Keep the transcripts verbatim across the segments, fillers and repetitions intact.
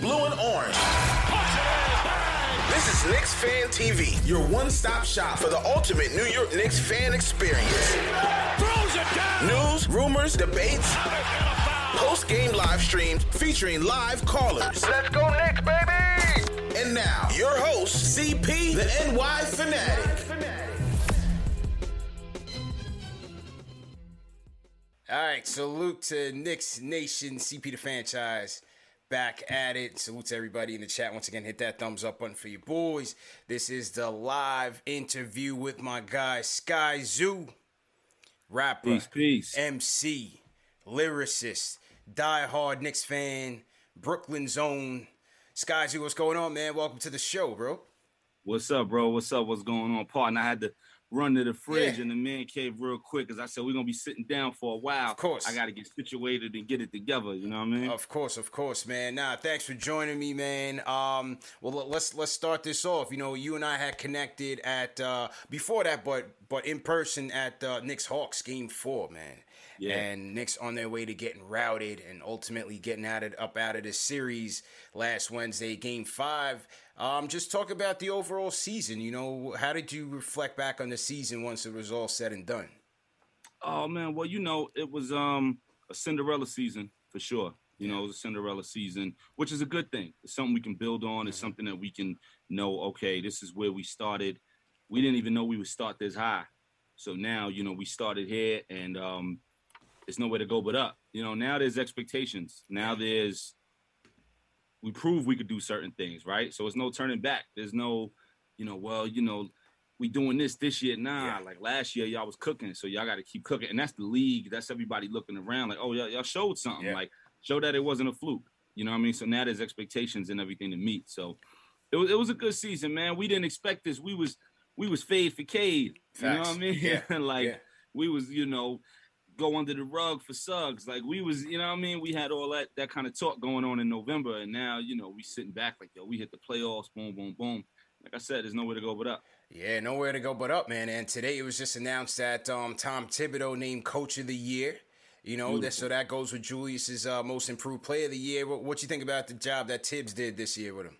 blue and orange. This is Knicks Fan T V, your one-stop shop for the ultimate New York Knicks fan experience. News, rumors, debates, post-game live streams featuring live callers. Let's go Knicks, baby! And now, your host, C P, the N Y Fanatic. All right, salute to Knicks Nation, C P the franchise. Back at it. Salute to everybody in the chat. Once again, hit that thumbs up button for your boys. This is the live interview with my guy, Sky Zoo. Rapper, peace, peace. M C, lyricist, diehard Knicks fan, Brooklyn's own. Sky Zoo, what's going on, man? Welcome to the show, bro. What's up, bro? What's up? What's going on, partner? I had to run to the fridge yeah. in the man cave real quick because I said we're going to be sitting down for a while. Of course. I got to get situated and get it together. You know what I mean? Of course, of course, man. Nah, thanks for joining me, man. Um, well, let's let's start this off. You know, you and I had connected at uh, before that, but but in person at uh, Knicks Hawks Game four, man. Yeah. And Knicks on their way to getting routed and ultimately getting out of, up out of this series last Wednesday, Game five. Um, just talk about the overall season. You know, how did you reflect back on the season once it was all said and done? Oh, man. Well, you know, it was um, a Cinderella season for sure. You know, it was a Cinderella season, which is a good thing. It's something we can build on. It's something that we can know, okay, this is where we started. We didn't even know we would start this high. So now, you know, we started here and um, there's nowhere to go but up. You know, now there's expectations. Now there's we proved we could do certain things, right? So it's no turning back. There's no, you know, well, you know, we doing this this year. Nah, yeah. Like last year, y'all was cooking. So y'all got to keep cooking. And that's the league. That's everybody looking around like, oh, y'all, y'all showed something. Yeah. Like, show that it wasn't a fluke. You know what I mean? So now there's expectations and everything to meet. So it was, it was a good season, man. We didn't expect this. We was we was fade for Cade. Facts. You know what I mean? Yeah. like, yeah. we was, you know, go under the rug for Suggs. Like we was, you know what I mean? We had all that, that kind of talk going on in November. And now, you know, we sitting back like, yo, we hit the playoffs, boom, boom, boom. Like I said, there's nowhere to go but up. Yeah, nowhere to go but up, man. And today it was just announced that um, Tom Thibodeau named Coach of the Year. You know, that, so that goes with Julius's uh, most improved player of the year. What, what you think about the job that Tibbs did this year with him?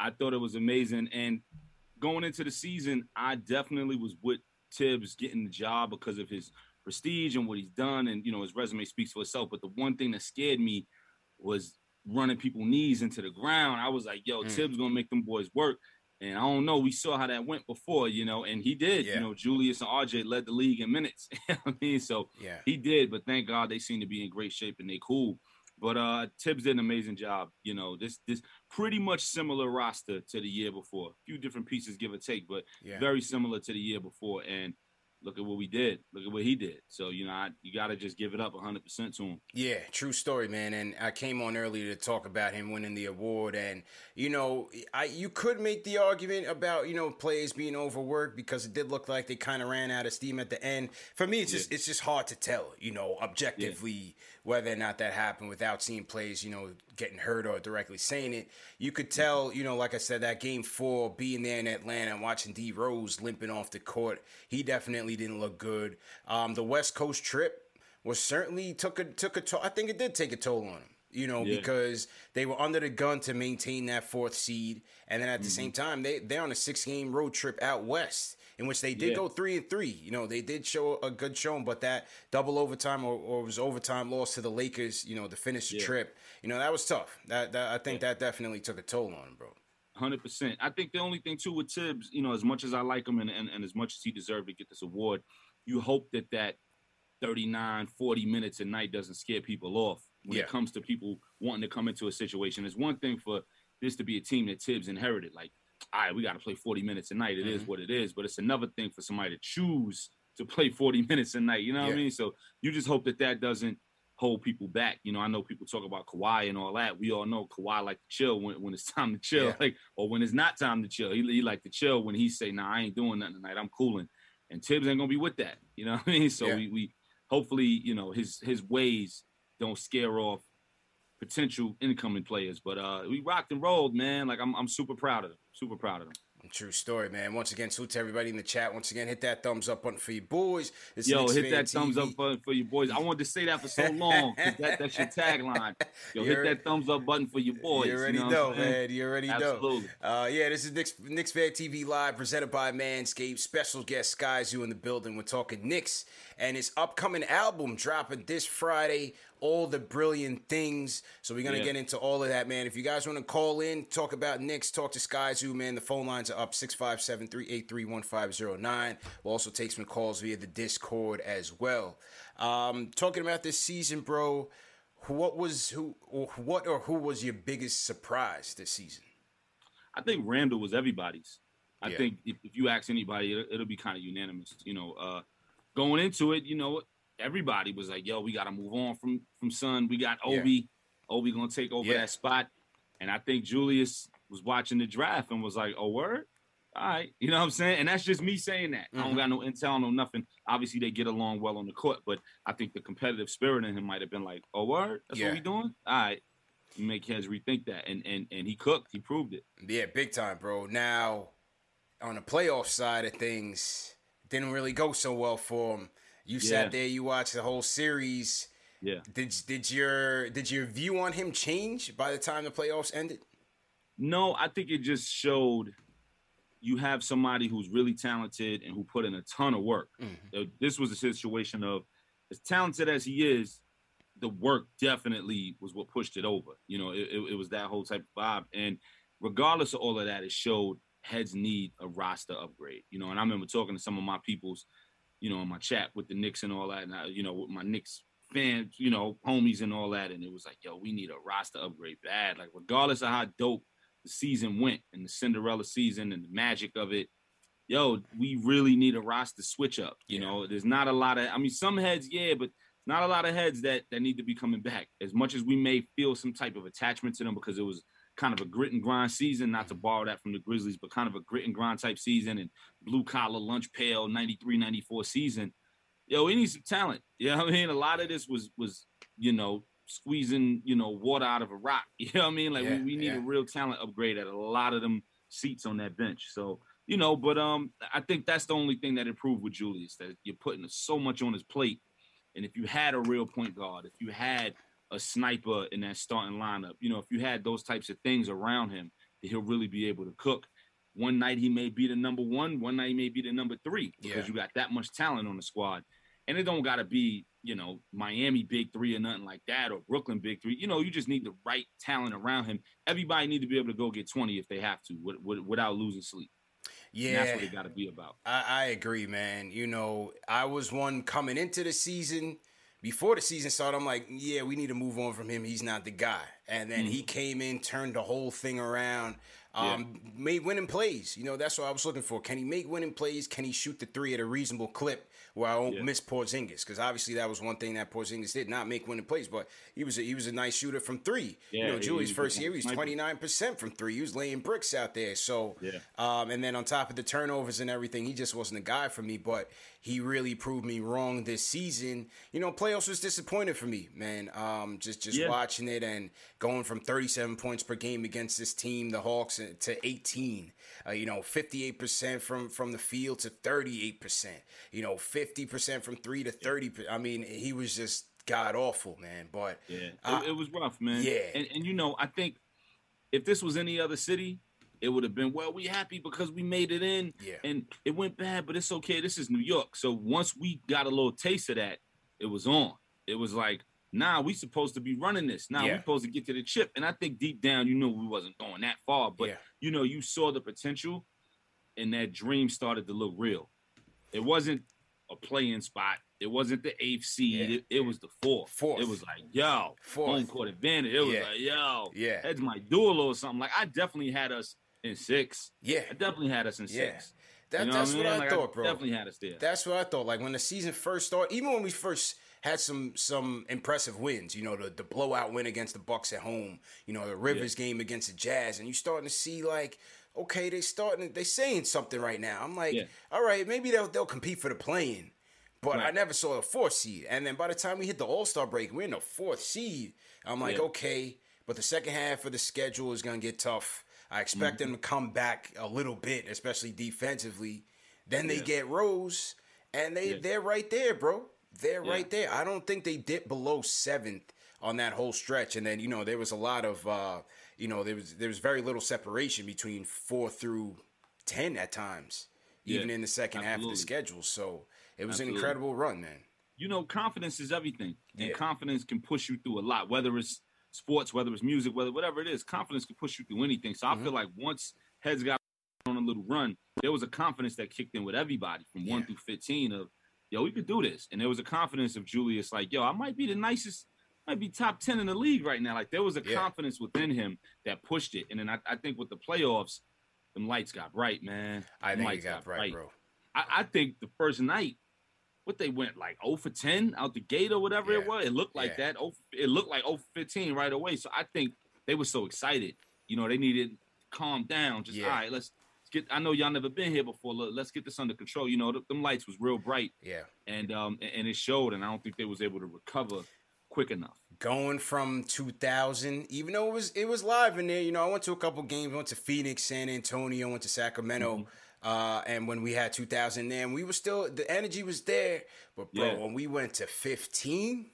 I thought it was amazing. And going into the season, I definitely was with Tibbs getting the job because of his prestige and what he's done, and you know his resume speaks for itself. But the one thing that scared me was running people's knees into the ground. I was like, yo, mm. Tibbs gonna make them boys work. And I don't know, we saw how that went before, you know, and he did. Yeah. You know, Julius and R J led the league in minutes. I mean, so yeah. he did, but thank God they seem to be in great shape and they cool. But uh Tibbs did an amazing job. You know, this this pretty much similar roster to the year before. A few different pieces give or take, but yeah. very similar to the year before. And look at what we did. Look at what he did. So, you know, I, you got to just give it up one hundred percent to him. Yeah, true story, man. And I came on earlier to talk about him winning the award. And, you know, I you could make the argument about, you know, players being overworked because it did look like they kind of ran out of steam at the end. For me, it's just yeah. it's just hard to tell, you know, objectively yeah. whether or not that happened without seeing players, you know, getting hurt or directly saying it. You could tell, you know, like I said, that game four, being there in Atlanta and watching D Rose limping off the court, he definitely didn't look good. Um, the West Coast trip was certainly took a took a toll. I think it did take a toll on him. you know, yeah. because they were under the gun to maintain that fourth seed. And then at the mm-hmm. same time, they, they're on a six-game road trip out west, in which they did yeah. go three and three. You know, they did show a good showing, but that double overtime or, or was overtime loss to the Lakers, you know, to finish the yeah. trip, you know, that was tough. That, that I think yeah. that definitely took a toll on him, bro. one hundred percent. I think the only thing, too, with Tibbs, you know, as much as I like him and, and, and as much as he deserved to get this award, you hope that that thirty-nine, forty minutes a night doesn't scare people off when yeah. it comes to people wanting to come into a situation. It's one thing for this to be a team that Tibbs inherited. Like, all right, we got to play forty minutes a night. It mm-hmm. is what it is. But it's another thing for somebody to choose to play forty minutes a night. You know what yeah. I mean? So you just hope that that doesn't hold people back. You know, I know people talk about Kawhi and all that. We all know Kawhi like to chill when, when it's time to chill, yeah. like, or when it's not time to chill. He, he like to chill when he say, nah, I ain't doing nothing tonight. I'm cooling. And Tibbs ain't going to be with that. You know what I mean? So yeah. we, we hopefully, you know, his his ways don't scare off potential incoming players. But uh, we rocked and rolled, man. Like, I'm I'm super proud of them. Super proud of them. True story, man. Once again, salute to everybody in the chat. Once again, hit that thumbs up button for your boys. This Yo, hit that T V. Thumbs up button for your boys. I wanted to say that for so long. That, that's your tagline. Yo, You're, hit that thumbs up button for your boys. You already you know, know man. You already Absolutely. know. Uh, yeah, this is Knicks, Knicks Fan T V Live, presented by Manscaped. Special guest Sky Zoo in the building. We're talking Knicks and his upcoming album dropping this Friday, All the Brilliant Things. So we're going to yeah. get into all of that, man. If you guys want to call in, talk about Knicks, talk to Sky Zoo, man, the phone lines are up, six five seven, three eight three, one five zero nine. We'll also take some calls via the Discord as well. Um, talking about this season, bro, what was who, or what or who was your biggest surprise this season? I think Randall was everybody's. I yeah. think if, if you ask anybody, it'll, it'll be kind of unanimous. You know, uh, going into it, you know, everybody was like, yo, we got to move on from, from Son. We got Obi. Yeah. Obi going to take over yeah. that spot. And I think Julius was watching the draft and was like, oh, word? All right. You know what I'm saying? And that's just me saying that. Mm-hmm. I don't got no intel, no nothing. Obviously, they get along well on the court, but I think the competitive spirit in him might have been like, oh, word? That's yeah. what we doing? All right. You make heads rethink that. And, and, and he cooked. He proved it. Yeah, big time, bro. Now, on the playoff side of things, didn't really go so well for him. You sat yeah. there, you watched the whole series. Yeah. Did did your did your view on him change by the time the playoffs ended? No, I think it just showed you have somebody who's really talented and who put in a ton of work. Mm-hmm. This was a situation of, as talented as he is, the work definitely was what pushed it over. You know, it, it, it was that whole type of vibe. And regardless of all of that, it showed heads need a roster upgrade. You know, and I remember talking to some of my people's, you know, in my chat with the Knicks and all that, and I, you know, with my Knicks fans, you know, homies and all that, and it was like, yo, we need a roster upgrade bad. Like, regardless of how dope the season went and the Cinderella season and the magic of it, yo, we really need a roster switch up. You yeah. know, there's not a lot of, I mean, some heads, yeah, but not a lot of heads that that need to be coming back. As much as we may feel some type of attachment to them because it was kind of a grit and grind season, not to borrow that from the Grizzlies, but kind of a grit and grind type season and blue collar lunch pail ninety-three ninety-four season. Yo, we need some talent. You know what I mean? A lot of this was, was, you know, squeezing, you know, water out of a rock. You know what I mean? Like yeah, we, we need yeah. a real talent upgrade at a lot of them seats on that bench. So, you know, but um, I think that's the only thing that improved with Julius, that you're putting so much on his plate. And if you had a real point guard, if you had a sniper in that starting lineup, you know, if you had those types of things around him, that he'll really be able to cook. One night he may be the number one, one night he may be the number three, because yeah. you got that much talent on the squad. And it don't got to be, you know, Miami big three or nothing like that, or Brooklyn big three. You know, you just need the right talent around him. Everybody need to be able to go get twenty if they have to, w- w- without losing sleep. Yeah. And that's what it got to be about. I-, I agree, man. You know, I was one coming into the season. Before the season started, I'm like, yeah, we need to move on from him. He's not the guy. And then mm-hmm. he came in, turned the whole thing around, um, yeah. made winning plays. You know, that's what I was looking for. Can he make winning plays? Can he shoot the three at a reasonable clip where I won't yeah. miss Porzingis? Because obviously that was one thing that Porzingis did, not make winning plays. But he was a, he was a nice shooter from three. Yeah, you know, Julius' first year, he was twenty-nine percent from three. He was laying bricks out there. So, yeah. um, and then on top of the turnovers and everything, he just wasn't a guy for me. But he really proved me wrong this season. You know, playoffs was disappointing for me, man. Um, just just yeah. watching it and going from thirty-seven points per game against this team, the Hawks, to eighteen. Uh, you know, fifty-eight percent from, from the field to thirty-eight percent. You know, fifty percent from three to thirty percent. I mean, he was just god awful, man. But yeah, I, it, it was rough, man. Yeah, and, and you know, I think if this was any other city, it would have been, well, we happy because we made it in, yeah. and it went bad, but it's okay. This is New York. So once we got a little taste of that, it was on. It was like, nah, we supposed to be running this. Nah, yeah. we supposed to get to the chip. And I think deep down, you knew we wasn't going that far, but yeah. you know, you saw the potential, and that dream started to look real. It wasn't a play-in spot. It wasn't the eighth seed. Yeah. It, it was the fourth. fourth. It was like, yo, fourth. home court advantage. It was yeah. like, yo, yeah. that's my duel or something. Like, I definitely had us in six. Yeah. I definitely had us in yeah. six. That, you know that's what I, mean? what I like, thought, bro. I definitely had us there. That's what I thought. Like, when the season first started, even when we first had some some impressive wins, you know, the, the blowout win against the Bucks at home, you know, the Rivers yeah. game against the Jazz, and you starting to see, like, okay, they starting, they saying something right now. I'm like, yeah. all right, maybe they'll, they'll compete for the play-in. But right. I never saw the fourth seed. And then by the time we hit the All-Star break, we're in the fourth seed. I'm like, yeah. okay, but the second half of the schedule is going to get tough. I expect mm-hmm. them to come back a little bit, especially defensively. Then they yeah. get Rose, and they, yeah. they're right there, bro. They're yeah. right there. I don't think they dipped below seventh on that whole stretch. And then, you know, there was a lot of, uh, you know, there was there was very little separation between four through ten at times, yeah. even in the second Absolutely. half of the schedule. So it was Absolutely. an incredible run, man. You know, confidence is everything. And yeah. confidence can push you through a lot, whether it's sports, whether it's music, whether whatever it is, confidence can push you through anything. So I mm-hmm. feel like once heads got on a little run, there was a confidence that kicked in with everybody from yeah. one through fifteen of, yo, we could do this. And there was a confidence of Julius, like, yo, I might be the nicest, might be top ten in the league right now. Like, there was a yeah. confidence within him that pushed it. And then I, I think with the playoffs, them lights got bright, man. I them think it got, got bright, bright, bro. I, I think the first night, what they went, like oh for ten out the gate or whatever yeah. it was? It looked like yeah. that. It looked like oh for fifteen right away. So I think they were so excited. You know, they needed to calm down. Just, yeah. all right, let's, let's get – I know y'all never been here before. Let's get this under control. You know, th- them lights was real bright. Yeah. And, um, and it showed, and I don't think they was able to recover quick enough. Going from two thousand, even though it was it was live in there, you know, I went to a couple games. I went to Phoenix, San Antonio, went to Sacramento. Mm-hmm. Uh, and when we had two thousand then, we were still, the energy was there. But, bro, yeah. when we went to fifteen,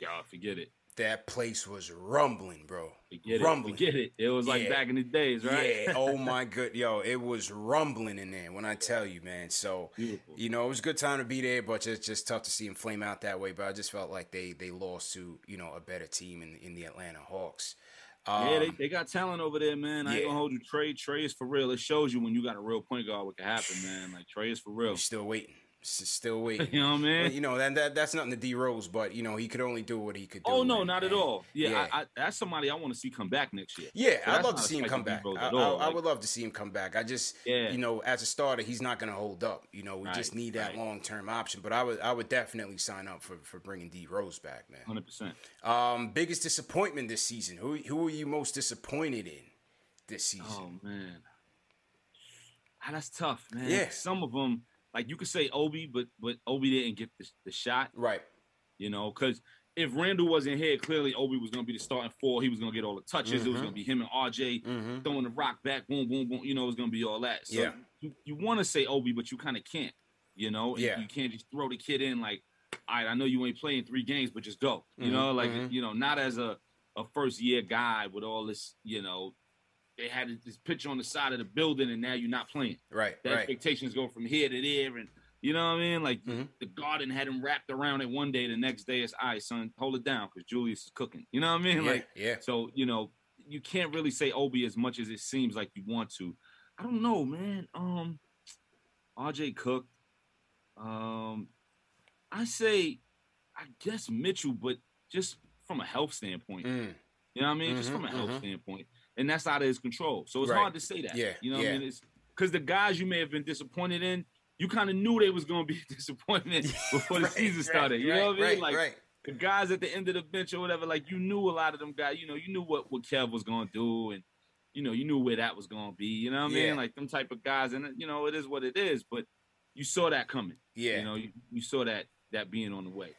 y'all forget it. That place was rumbling, bro. Forget rumbling. It. Forget it. It was like yeah. back in the days, right? Yeah. Oh, my good. Yo, it was rumbling in there when I tell you, man. So, Beautiful. you know, it was a good time to be there, but it's just tough to see them flame out that way. But I just felt like they they lost to, you know, a better team in, in the Atlanta Hawks. Um, yeah, they, they got talent over there, man. I yeah. ain't gonna hold you. Trey, Trey is for real. It shows you when you got a real point guard what can happen, man. Like, Trey is for real. You're still waiting. Still waiting. You know what I mean? But, you know, that, that that's nothing to D Rose, but, you know, he could only do what he could do. Oh, no, man. not at all. Yeah, yeah. I, I, that's somebody I want to see come back next year. Yeah, so I'd love to see him come back. I, I, like, I would love to see him come back. I just, yeah. you know, as a starter, he's not going to hold up. You know, we right, just need that right. long-term option. But I would I would definitely sign up for, for bringing D Rose back, man. one hundred percent. Um, biggest disappointment this season? Who, who are you most disappointed in this season? Oh, man. Oh, that's tough, man. Yeah. Some of them. Like, you could say Obi, but but Obi didn't get the, the shot. Right. You know, because if Randall wasn't here, clearly Obi was going to be the starting four. He was going to get all the touches. Mm-hmm. It was going to be him and R J mm-hmm. throwing the rock back, boom, boom, boom. You know, it was going to be all that. So yeah. you, you want to say Obi, but you kind of can't, you know? Yeah. You can't just throw the kid in like, all right, I know you ain't playing three games, but just go. You mm-hmm. know, like, mm-hmm. you know, not as a, a first-year guy with all this, you know, they had this picture on the side of the building, and now you're not playing. Right, the right. expectations go from here to there, and you know what I mean? Like, mm-hmm. the garden had him wrapped around it one day. The next day, it's, all right, son, hold it down, because Julius is cooking. You know what I mean? Yeah, like, yeah. So, you know, you can't really say Obi as much as it seems like you want to. I don't know, man. Um, R J cooked. Um, I say, I guess Mitchell, but just from a health standpoint. Mm. You know what I mean? Mm-hmm, just from a health mm-hmm. standpoint. And that's out of his control. So it's right. hard to say that. Yeah. You know what yeah. I mean? Because the guys you may have been disappointed in, you kind of knew they was going to be disappointed before the right, season started. Right, you know what I right, mean? Like, right. the guys at the end of the bench or whatever, like, you knew a lot of them guys. You know, you knew what, what Kev was going to do. And, you know, you knew where that was going to be. You know what I yeah. mean? Like, them type of guys. And, you know, it is what it is. But you saw that coming. Yeah. You know, you, you saw that that being on the way.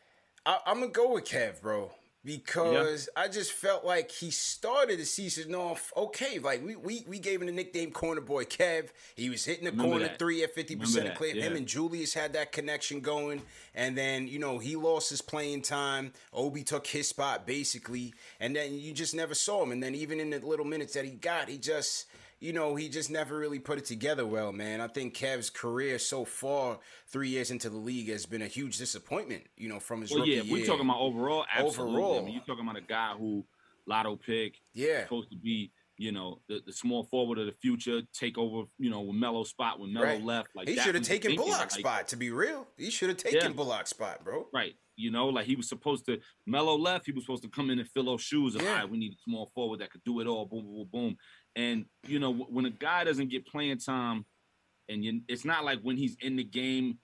I, I'm going to go with Kev, bro. because yeah. I just felt like he started the season off okay. Like, we we we gave him the nickname Corner Boy Kev. He was hitting the Remember corner that. three at fifty percent of clip. Yeah. Him and Julius had that connection going. And then, you know, he lost his playing time. Obi took his spot, basically. And then you just never saw him. And then even in the little minutes that he got, he just... You know, he just never really put it together well, man. I think Kev's career so far, three years into the league, has been a huge disappointment, you know, from his well, rookie yeah, year. Well, yeah, we're talking about overall, absolutely. Overall. I mean, you're talking about a guy who, lotto pick, yeah. supposed to be, you know, the, the small forward of the future, take over, you know, with Melo's spot, when Melo right. left. Like, he should have taken Bullock's like, spot, to be real. He should have taken yeah. Bullock's spot, bro. Right. You know, like, he was supposed to, Melo left, he was supposed to come in and fill those shoes. Of, yeah. All right, we need a small forward that could do it all, boom, boom, boom. And, you know, when a guy doesn't get playing time, and you, it's not like when he's in the game,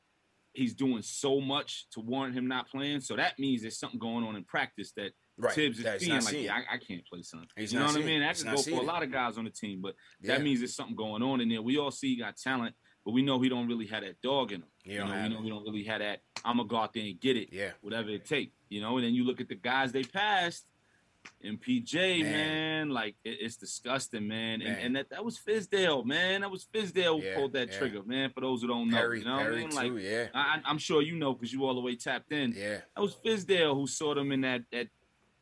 he's doing so much to warrant him not playing. So that means there's something going on in practice that right. Tibbs is feeling like, yeah, I, I can't play something. He's you know what I mean? That could go for a lot of guys on the team, but yeah. that means there's something going on in there. We all see he got talent, but we know he don't really have that dog in him. You, you know, we know he don't really have that, I'm going to go out there and get it, yeah. whatever it take. You know, and then you look at the guys they passed, and P J, man, man like, it, it's disgusting, man. man. And, and that, that was Fizdale, man. That was Fizdale who yeah, pulled that yeah. trigger, man, for those who don't know. Perry, you know Perry what I mean? Like, too, yeah. I, I'm sure you know because you all the way tapped in. Yeah. That was Fizdale who saw them in that that,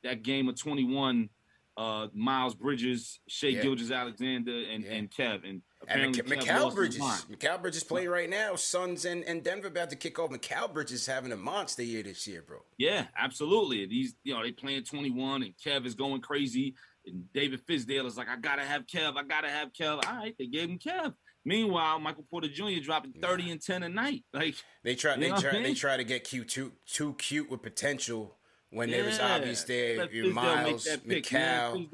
that game of twenty-one, uh, Miles Bridges, Shai yeah. Gilgeous-Alexander, and, yeah. and Kev. And apparently and Mikal Bridges. Mikal Bridges playing right now. Suns and, and Denver about to kick off. Mikal Bridges is having a monster year this year, bro. Yeah, absolutely. These, you know, they playing twenty-one, and Kev is going crazy. And David Fizdale is like, I gotta have Kev. I gotta have Kev. All right, they gave him Kev. Meanwhile, Michael Porter Junior dropping thirty yeah. and ten a night. Like they try, they try, I mean? they try to get cute too, too cute with potential when yeah. there is obvious there. Your Miles, Mikal.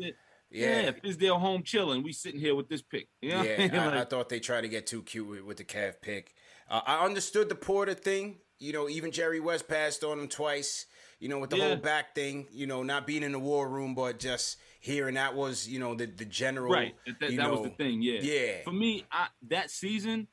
Yeah, yeah Fizdale home chilling. We sitting here with this pick. You know? Yeah, like, I, I thought they tried to get too cute with, with the Cav pick. Uh, I understood the Porter thing. You know, even Jerry West passed on him twice. You know, with the yeah. whole back thing. You know, not being in the war room, but just hearing that was, you know, the, the general. Right, that, that, that was the thing, yeah. Yeah. For me, I, that season,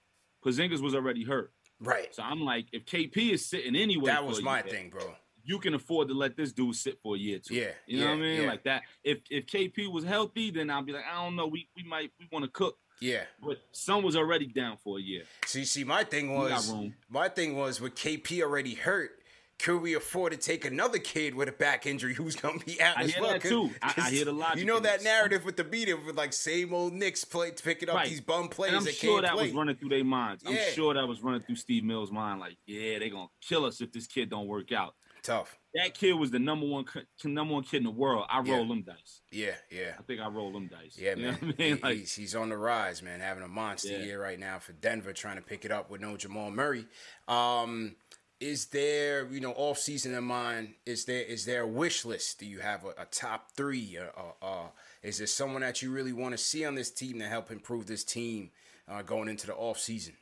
Porzingis was already hurt. Right. So I'm like, if K P is sitting anyway. That was my thing, bro. You can afford to let this dude sit for a year too. Yeah, you know yeah, what I mean, yeah. like that. If if K P was healthy, then I'd be like, I don't know, we we might we want to cook. Yeah, but Son was already down for a year. So you see, my thing was my thing was with K P already hurt. Could we afford to take another kid with a back injury who's going to be out as well? I hear that too. I, I hear the logic. You know that narrative with the media with like same old Knicks play, picking up right. these bum players. I'm that sure can't that play. was running through their minds. Yeah. I'm sure that was running through Steve Mills' mind. Like, yeah, they're gonna kill us if this kid don't work out. Tough. That kid was the number one number one kid in the world. I yeah. roll them dice. Yeah, yeah. I think I roll them dice. Yeah, you man. Know what I mean? Like, he's, he's on the rise, man. Having a monster yeah. year right now for Denver, trying to pick it up with no Jamal Murray. Um, is there, you know, off season in mind? Is there is there a wish list? Do you have a, a top three? Uh, uh, uh, is there someone that you really want to see on this team to help improve this team uh, going into the off season?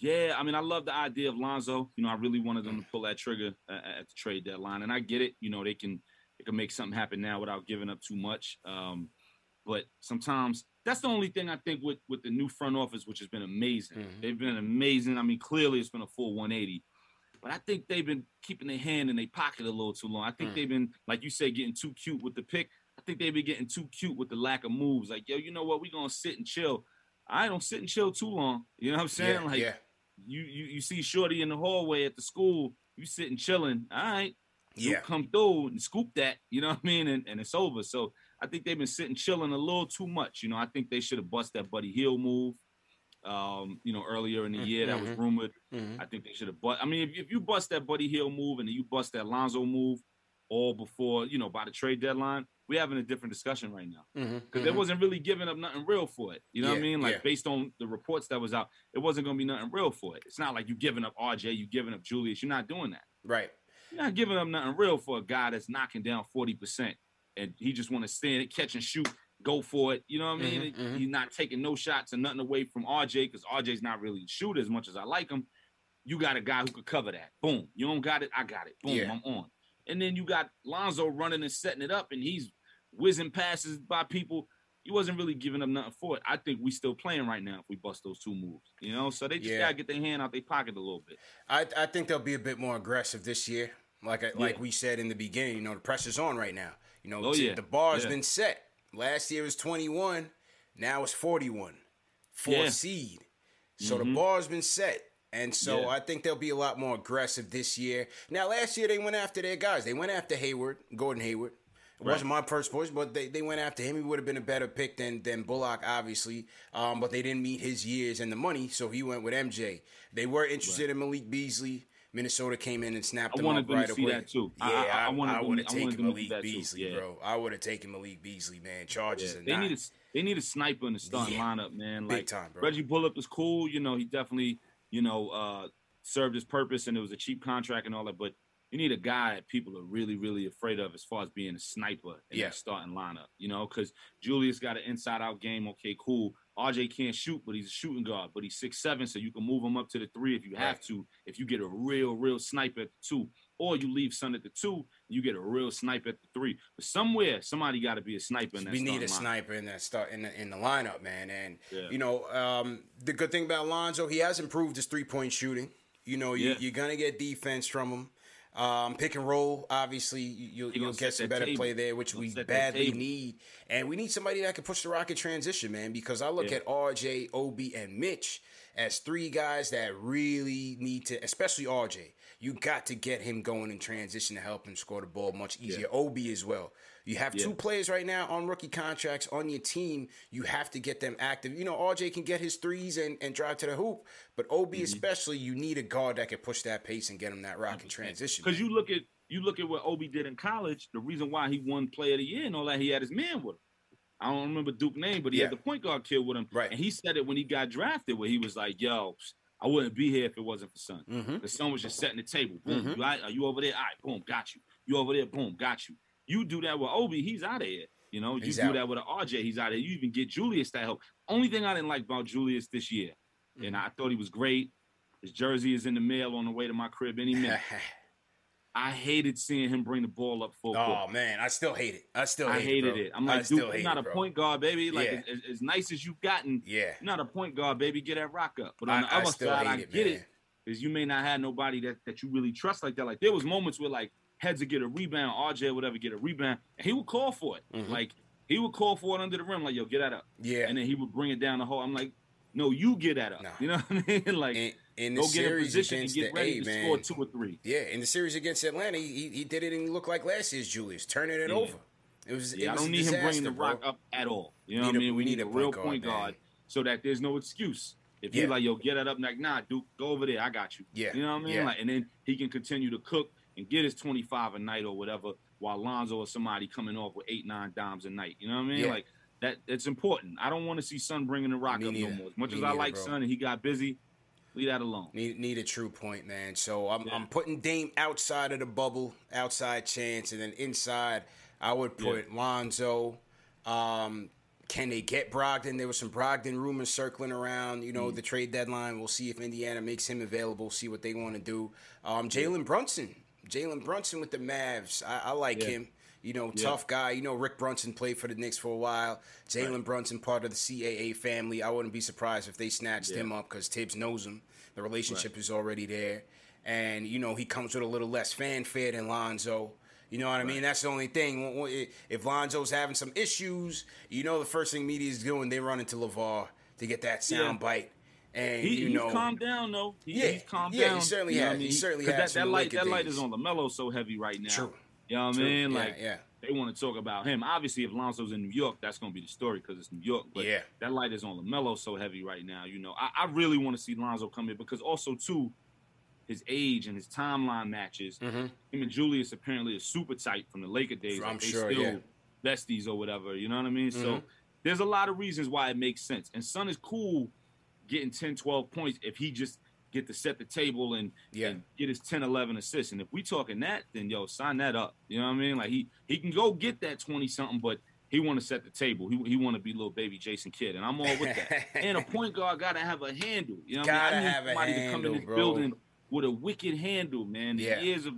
Yeah, I mean, I love the idea of Lonzo. You know, I really wanted them to pull that trigger uh, at the trade deadline, and I get it. You know, they can they can make something happen now without giving up too much. Um, but sometimes that's the only thing I think with, with the new front office, which has been amazing. Mm-hmm. They've been amazing. I mean, clearly it's been a full one eighty. But I think they've been keeping their hand in their pocket a little too long. I think mm. they've been, like you said, getting too cute with the pick. I think they've been getting too cute with the lack of moves. Like, yo, you know what? We're going to sit and chill. I don't sit and chill too long. You know what I'm saying? Yeah, like yeah. You, you you see Shorty in the hallway at the school, you sitting chilling. All right. Yeah. You come through and scoop that, you know what I mean? And, and it's over. So I think they've been sitting chilling a little too much. You know, I think they should have bust that Buddy Hield move. Um, you know, earlier in the year mm-hmm. that was rumored. Mm-hmm. I think they should have bust. I mean, if, if you bust that Buddy Hield move and then you bust that Lonzo move all before, you know, by the trade deadline, we're having a different discussion right now because mm-hmm, mm-hmm. it wasn't really giving up nothing real for it. You know yeah, what I mean? Like yeah. based on the reports that was out, it wasn't going to be nothing real for it. It's not like you giving up R J, you giving up Julius. You're not doing that. Right. You're not giving up nothing real for a guy that's knocking down forty percent and he just want to stand it, catch and shoot, go for it. You know what I mean? Mm-hmm, mm-hmm. You're not taking no shots and nothing away from R J because R J's not really a shooter as much as I like him. You got a guy who could cover that. Boom. You don't got it. I got it. Boom. Yeah. I'm on. And then you got Lonzo running and setting it up and he's whizzing passes by people. He wasn't really giving up nothing for it. I think we still playing right now if we bust those two moves, you know? So they just yeah. got to get their hand out their pocket a little bit. I, I think they'll be a bit more aggressive this year. Like I, yeah. like we said in the beginning, you know, the pressure's on right now. You know, oh, yeah. the bar's yeah. been set. Last year was twenty-one. Now it's forty-one. Four yeah. seed. So mm-hmm. the bar's been set. And so yeah. I think they'll be a lot more aggressive this year. Now, last year they went after their guys. They went after Hayward, Gordon Hayward. It right. wasn't my first choice, but they, they went after him. He would have been a better pick than than Bullock, obviously. Um, but they didn't meet his years and the money, so he went with M J. They were interested right. in Malik Beasley. Minnesota came in and snapped I him up right away. I wanted to see that, too. Yeah, I, I, I, I, I would have taken Malik Beasley, yeah. bro. I would have taken Malik Beasley, man. Chargers yeah. and they not. Need a, they need a sniper in the starting yeah. lineup, man. Like, big time, bro. Reggie Bullock was cool. You know, he definitely, you know, uh, served his purpose, and it was a cheap contract and all that, but you need a guy that people are really, really afraid of as far as being a sniper in yeah. that starting lineup, you know, because Julius got an inside-out game. Okay, cool. R J can't shoot, but he's a shooting guard, but he's six seven, so you can move him up to the three if you have right. to, if you get a real, real sniper at the two. Or you leave Son at the two, and you get a real sniper at the three. But somewhere, somebody got to be a sniper in that we need a lineup. Sniper in that start in the, in the lineup, man. And, yeah. you know, um, the good thing about Lonzo, he has improved his three-point shooting. You know, you, yeah. you're going to get defense from him. Um, pick and roll, obviously, you'll, you'll get some better table. play there, which we badly need. And we need somebody that can push the rocket transition, man, because I look yeah. at R J, Obi, and Mitch as three guys that really need to, especially R J, you got to get him going in transition to help him score the ball much easier. Yeah. Obi as well. You have yeah. two players right now on rookie contracts on your team. You have to get them active. You know, R J can get his threes and, and drive to the hoop, but O B mm-hmm. especially, you need a guard that can push that pace and get him that rock and transition. Because you look at you look at what O B did in college, the reason why he won player of the year and all that, he had his man with him. I don't remember Duke's name, but he yeah. had the point guard kid with him. Right. And he said it when he got drafted where he was like, yo, I wouldn't be here if it wasn't for Son. Mm-hmm. The Son was just setting the table. Boom, mm-hmm. you, are you over there? All right, boom, got you. You over there? Boom, got you. You do that with Obi, he's out of here. You know, you he's do out. that with an R J, he's out of here. You even get Julius that help. Only thing I didn't like about Julius this year, mm-hmm. and I thought he was great, his jersey is in the mail on the way to my crib any minute. I hated seeing him bring the ball up full court. Oh, man, I still hate it. I still hate it, I hated it. it. I'm like, dude, you're not it, a point guard, baby. Like, yeah. as, as nice as you've gotten, yeah. you're not a point guard, baby. Get that rock up. But on the I, other I side, I it, get man. it, because you may not have nobody that, that you really trust like that. Like, there was moments where, like, heads to get a rebound, R J or whatever, get a rebound, and he would call for it. Mm-hmm. Like, he would call for it under the rim, like, yo, get that up. Yeah. And then he would bring it down the hole. I'm like, no, you get that up. Nah. You know what I mean? Like, in, in the go get a position and get ready a, to man. score two or three. Yeah, in the series against Atlanta, he, he did it and he looked like last year's Julius, turning it yeah. over. It was, yeah, it was I don't need disaster, him bringing the bro. rock up at all. You know need what I mean? We need, need a real point, point guard so that there's no excuse. If yeah. he's like, yo, get that up, like, nah, Duke, go over there. I got you. Yeah. You know what I mean? Yeah. Like, and then he can continue to cook and get his twenty-five a night or whatever, while Lonzo or somebody coming off with eight, nine dimes a night. You know what I mean? Yeah. Like that, it's important. I don't want to see Son bringing the rock me up neither. no more. As much me as neither, I like bro. Son and he got busy, leave that alone. Need, need a true point, man. So I'm, yeah. I'm putting Dame outside of the bubble, outside chance, and then inside I would put yeah. Lonzo. Um, can they get Brogdon? There was some Brogdon rumors circling around, you know, mm-hmm. the trade deadline. We'll see if Indiana makes him available. See what they want to do. Um, Jalen Brunson. Jalen Brunson with the Mavs. I, I like yeah. him. You know, yeah. tough guy. You know, Rick Brunson played for the Knicks for a while. Jalen right. Brunson, part of the C A A family. I wouldn't be surprised if they snatched yeah. him up because Tibbs knows him. The relationship right. is already there. And, you know, he comes with a little less fanfare than Lonzo. You know what right. I mean? That's the only thing. If Lonzo's having some issues, you know the first thing media is doing, they run into LeVar to get that sound yeah. bite. And, he, you know, he's calmed down, though. He, yeah, he's calmed yeah, down. Yeah, he certainly you know has. I mean? He certainly has. That, that, light, that light is on LaMelo so heavy right now. True. You know what I mean? Like, yeah, yeah. they want to talk about him. Obviously, if Lonzo's in New York, that's going to be the story because it's New York. But yeah. that light is on LaMelo so heavy right now. You know, I, I really want to see Lonzo come in because also, too, his age and his timeline matches. Mm-hmm. Him and Julius apparently are super tight from the Laker days. I'm like, sure, they still yeah. besties or whatever. You know what I mean? Mm-hmm. So there's a lot of reasons why it makes sense. And Son is cool getting ten, twelve points if he just get to set the table and, yeah. and get his ten, eleven assists. And if we talking that, then, yo, sign that up. You know what I mean? Like, he, he can go get that twenty-something, but he want to set the table. He he want to be little baby Jason Kidd, and I'm all with that. And a point guard got to have a handle. You know what gotta I mean? I need somebody handle, to come in this bro. building with a wicked handle, man. The yeah. years of,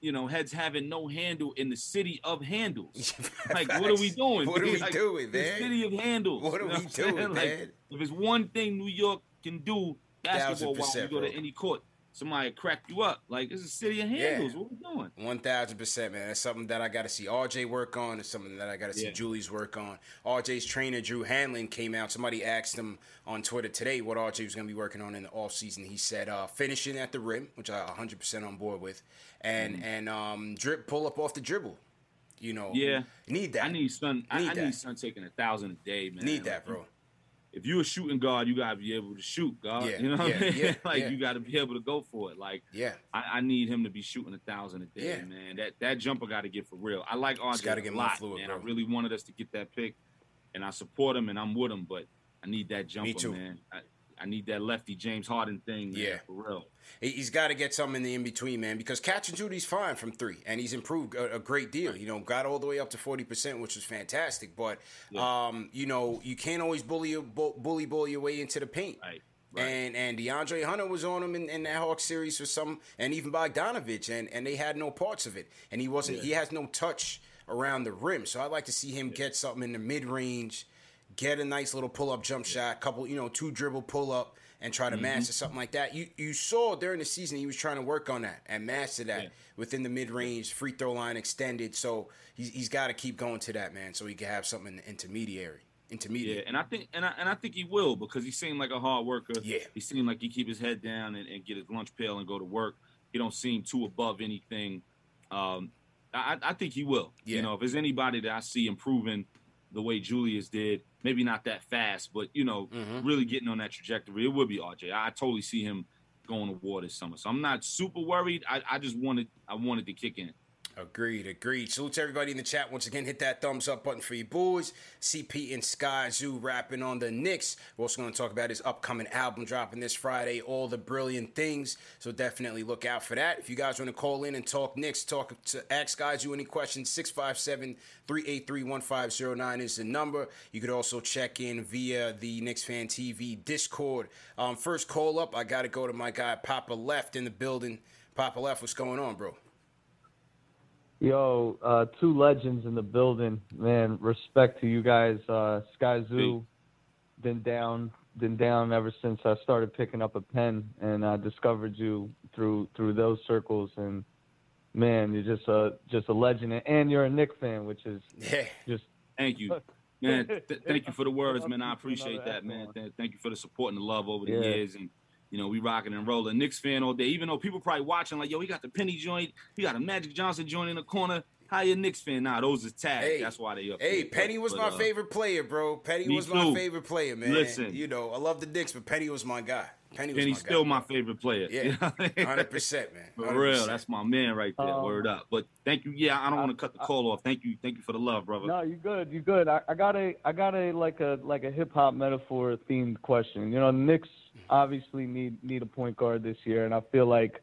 you know, heads having no handle in the city of handles. Like, what are we doing? What dude? are we like, doing, man? The city of handles. What are you know we what doing, man? Like, if it's one thing New York can do, basketball-wise, you go to any court. somebody crack you up. Like, it's a city of handles. Yeah. What we doing? One thousand percent, man. That's something that I got to see R J work on. It's something that I got to see yeah. Julius work on. R J's trainer Drew Hanlon came out. Somebody asked him on Twitter today what R J was going to be working on in the offseason. He said uh, finishing at the rim, which I'm hundred percent on board with, and mm-hmm. and um, drip pull up off the dribble. You know, yeah, need that. I need son. I need, I, I need son taking a thousand a day, man. Need that, bro. If you're a shooting guard, you gotta be able to shoot, God. Yeah, you know what yeah, I mean? Yeah, like yeah. you gotta be able to go for it. Like, yeah, I, I need him to be shooting a thousand a day, yeah. man. That that jumper gotta get for real. I like R J gotta get a lot, fluid, man. Bro. I really wanted us to get that pick, and I support him and I'm with him, but I need that jumper, Me too. man. I, I need that lefty James Harden thing, man, yeah, for real. He's got to get something in the in-between, man, because catch and shoot, he's fine from three, and he's improved a, a great deal. You know, got all the way up to forty percent, which was fantastic. But, yeah. um, you know, you can't always bully your, bully, bully your way into the paint. Right. Right. And and DeAndre Hunter was on him in, in that Hawks series for some, and even Bogdanovich, and, and they had no parts of it. And he wasn't. Yeah. He has no touch around the rim. So I'd like to see him yeah. get something in the mid-range, get a nice little pull-up jump shot, couple, you know, two dribble pull-up, and try to mm-hmm. master something like that. You you saw during the season he was trying to work on that and master that yeah. within the mid-range, free throw line extended. So he's, he's got to keep going to that, man, so he can have something in the intermediary. Intermediate. Yeah, and I think and I, and I think he will, because he seemed like a hard worker. Yeah. He seemed like he keep his head down and, and get his lunch pail and go to work. He don't seem too above anything. Um, I, I think he will. Yeah. You know, if there's anybody that I see improving the way Julius did, maybe not that fast, but, you know, mm-hmm. really getting on that trajectory, it would be R J. I totally see him going to war this summer. So I'm not super worried. I, I just wanted I wanted to kick in. Agreed, agreed. Salute to everybody in the chat. Once again, hit that thumbs up button for your boys. C P and Sky Zoo rapping on the Knicks. We're also going to talk about his upcoming album dropping this Friday, All the Brilliant Things. So definitely look out for that. If you guys want to call in and talk Knicks, talk to ask Sky Zoo any questions, six five seven, three eight three, one five zero nine is the number. You could also check in via the Knicks Fan T V Discord. Um, first call up, I got to go to my guy Papa Left in the building. Papa Left, what's going on, bro? Yo, uh, two legends in the building, man. Respect to you guys. Uh, Sky Zoo, been down, been down ever since I started picking up a pen, and I discovered you through through those circles. And man, you're just a just a legend, and you're a Knicks fan, which is yeah. just thank you, man. Th- thank you for the words, man. I appreciate that, man. Th- thank you for the support and the love over the yeah. years. And you know, we rocking and rolling. Knicks fan all day, even though people probably watching like, yo, we got the Penny joint, we got a Magic Johnson joint in the corner. How you Knicks fan? Nah, those are tags. Hey, that's why they up Hey, there, Penny was but, my uh, favorite player, bro. Penny was too. my favorite player, man. Listen. You know, I love the Knicks, but Penny was my guy. Penny was Penny's my still guy, my favorite player. Yeah, one hundred percent, man. one hundred percent. For real, that's my man right there, um, word up. But thank you. Yeah, I don't want to cut the call I, off. Thank you. Thank you for the love, brother. No, you good. You good. I, I got a, I got a, like a, like a hip-hop metaphor-themed question. You know, Knicks obviously need need a point guard this year, and I feel like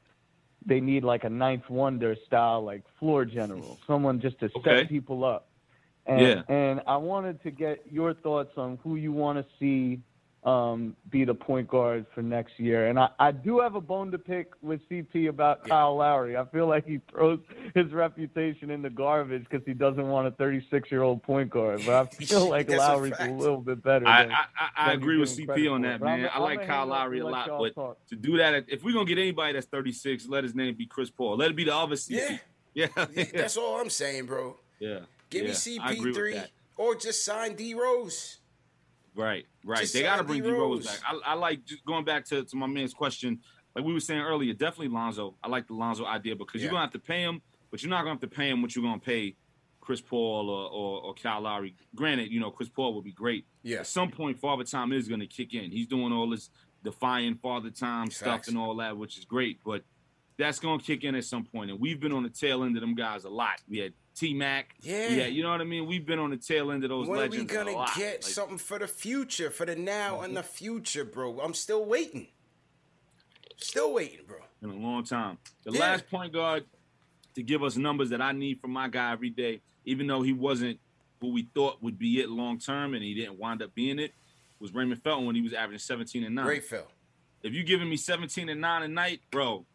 they need like a ninth wonder style, like floor general, someone just to okay. set people up. And, yeah. and I wanted to get your thoughts on who you want to see um, be the point guard for next year. And I, I do have a bone to pick with C P about yeah. Kyle Lowry. I feel like he throws his reputation in the garbage because he doesn't want a thirty-six-year-old point guard. But I feel like Lowry's a, a little bit better. I, than, I, I, I agree with C P on that, man. I like Kyle Lowry a lot. But talk. to do that, if we're going to get anybody that's thirty-six, let his name be Chris Paul. Let it be the other C P. Yeah. yeah. yeah. That's all I'm saying, bro. Yeah. Give yeah. me C P three or just sign D. Rose. Right, right. Just they got to bring D Rose back. I, I like just going back to, to my man's question. Like we were saying earlier, definitely Lonzo. I like the Lonzo idea because yeah. you're going to have to pay him, but you're not going to have to pay him what you're going to pay Chris Paul or, or, or Kyle Lowry. Granted, you know, Chris Paul would be great. Yeah. At some point, Father Time is going to kick in. He's doing all this defying Father Time Facts. stuff and all that, which is great, but that's going to kick in at some point. And we've been on the tail end of them guys a lot. We had T-Mac. Yeah. yeah. You know what I mean? We've been on the tail end of those when legends When are we going to get like, something for the future, for the now and the future, bro? I'm still waiting. Still waiting, bro. In a long time. The yeah. last point guard to give us numbers that I need from my guy every day, even though he wasn't what we thought would be it long term and he didn't wind up being it, was Raymond Felton when he was averaging seventeen and nine. Great, Phil. If you're giving me seventeen and nine a night, bro,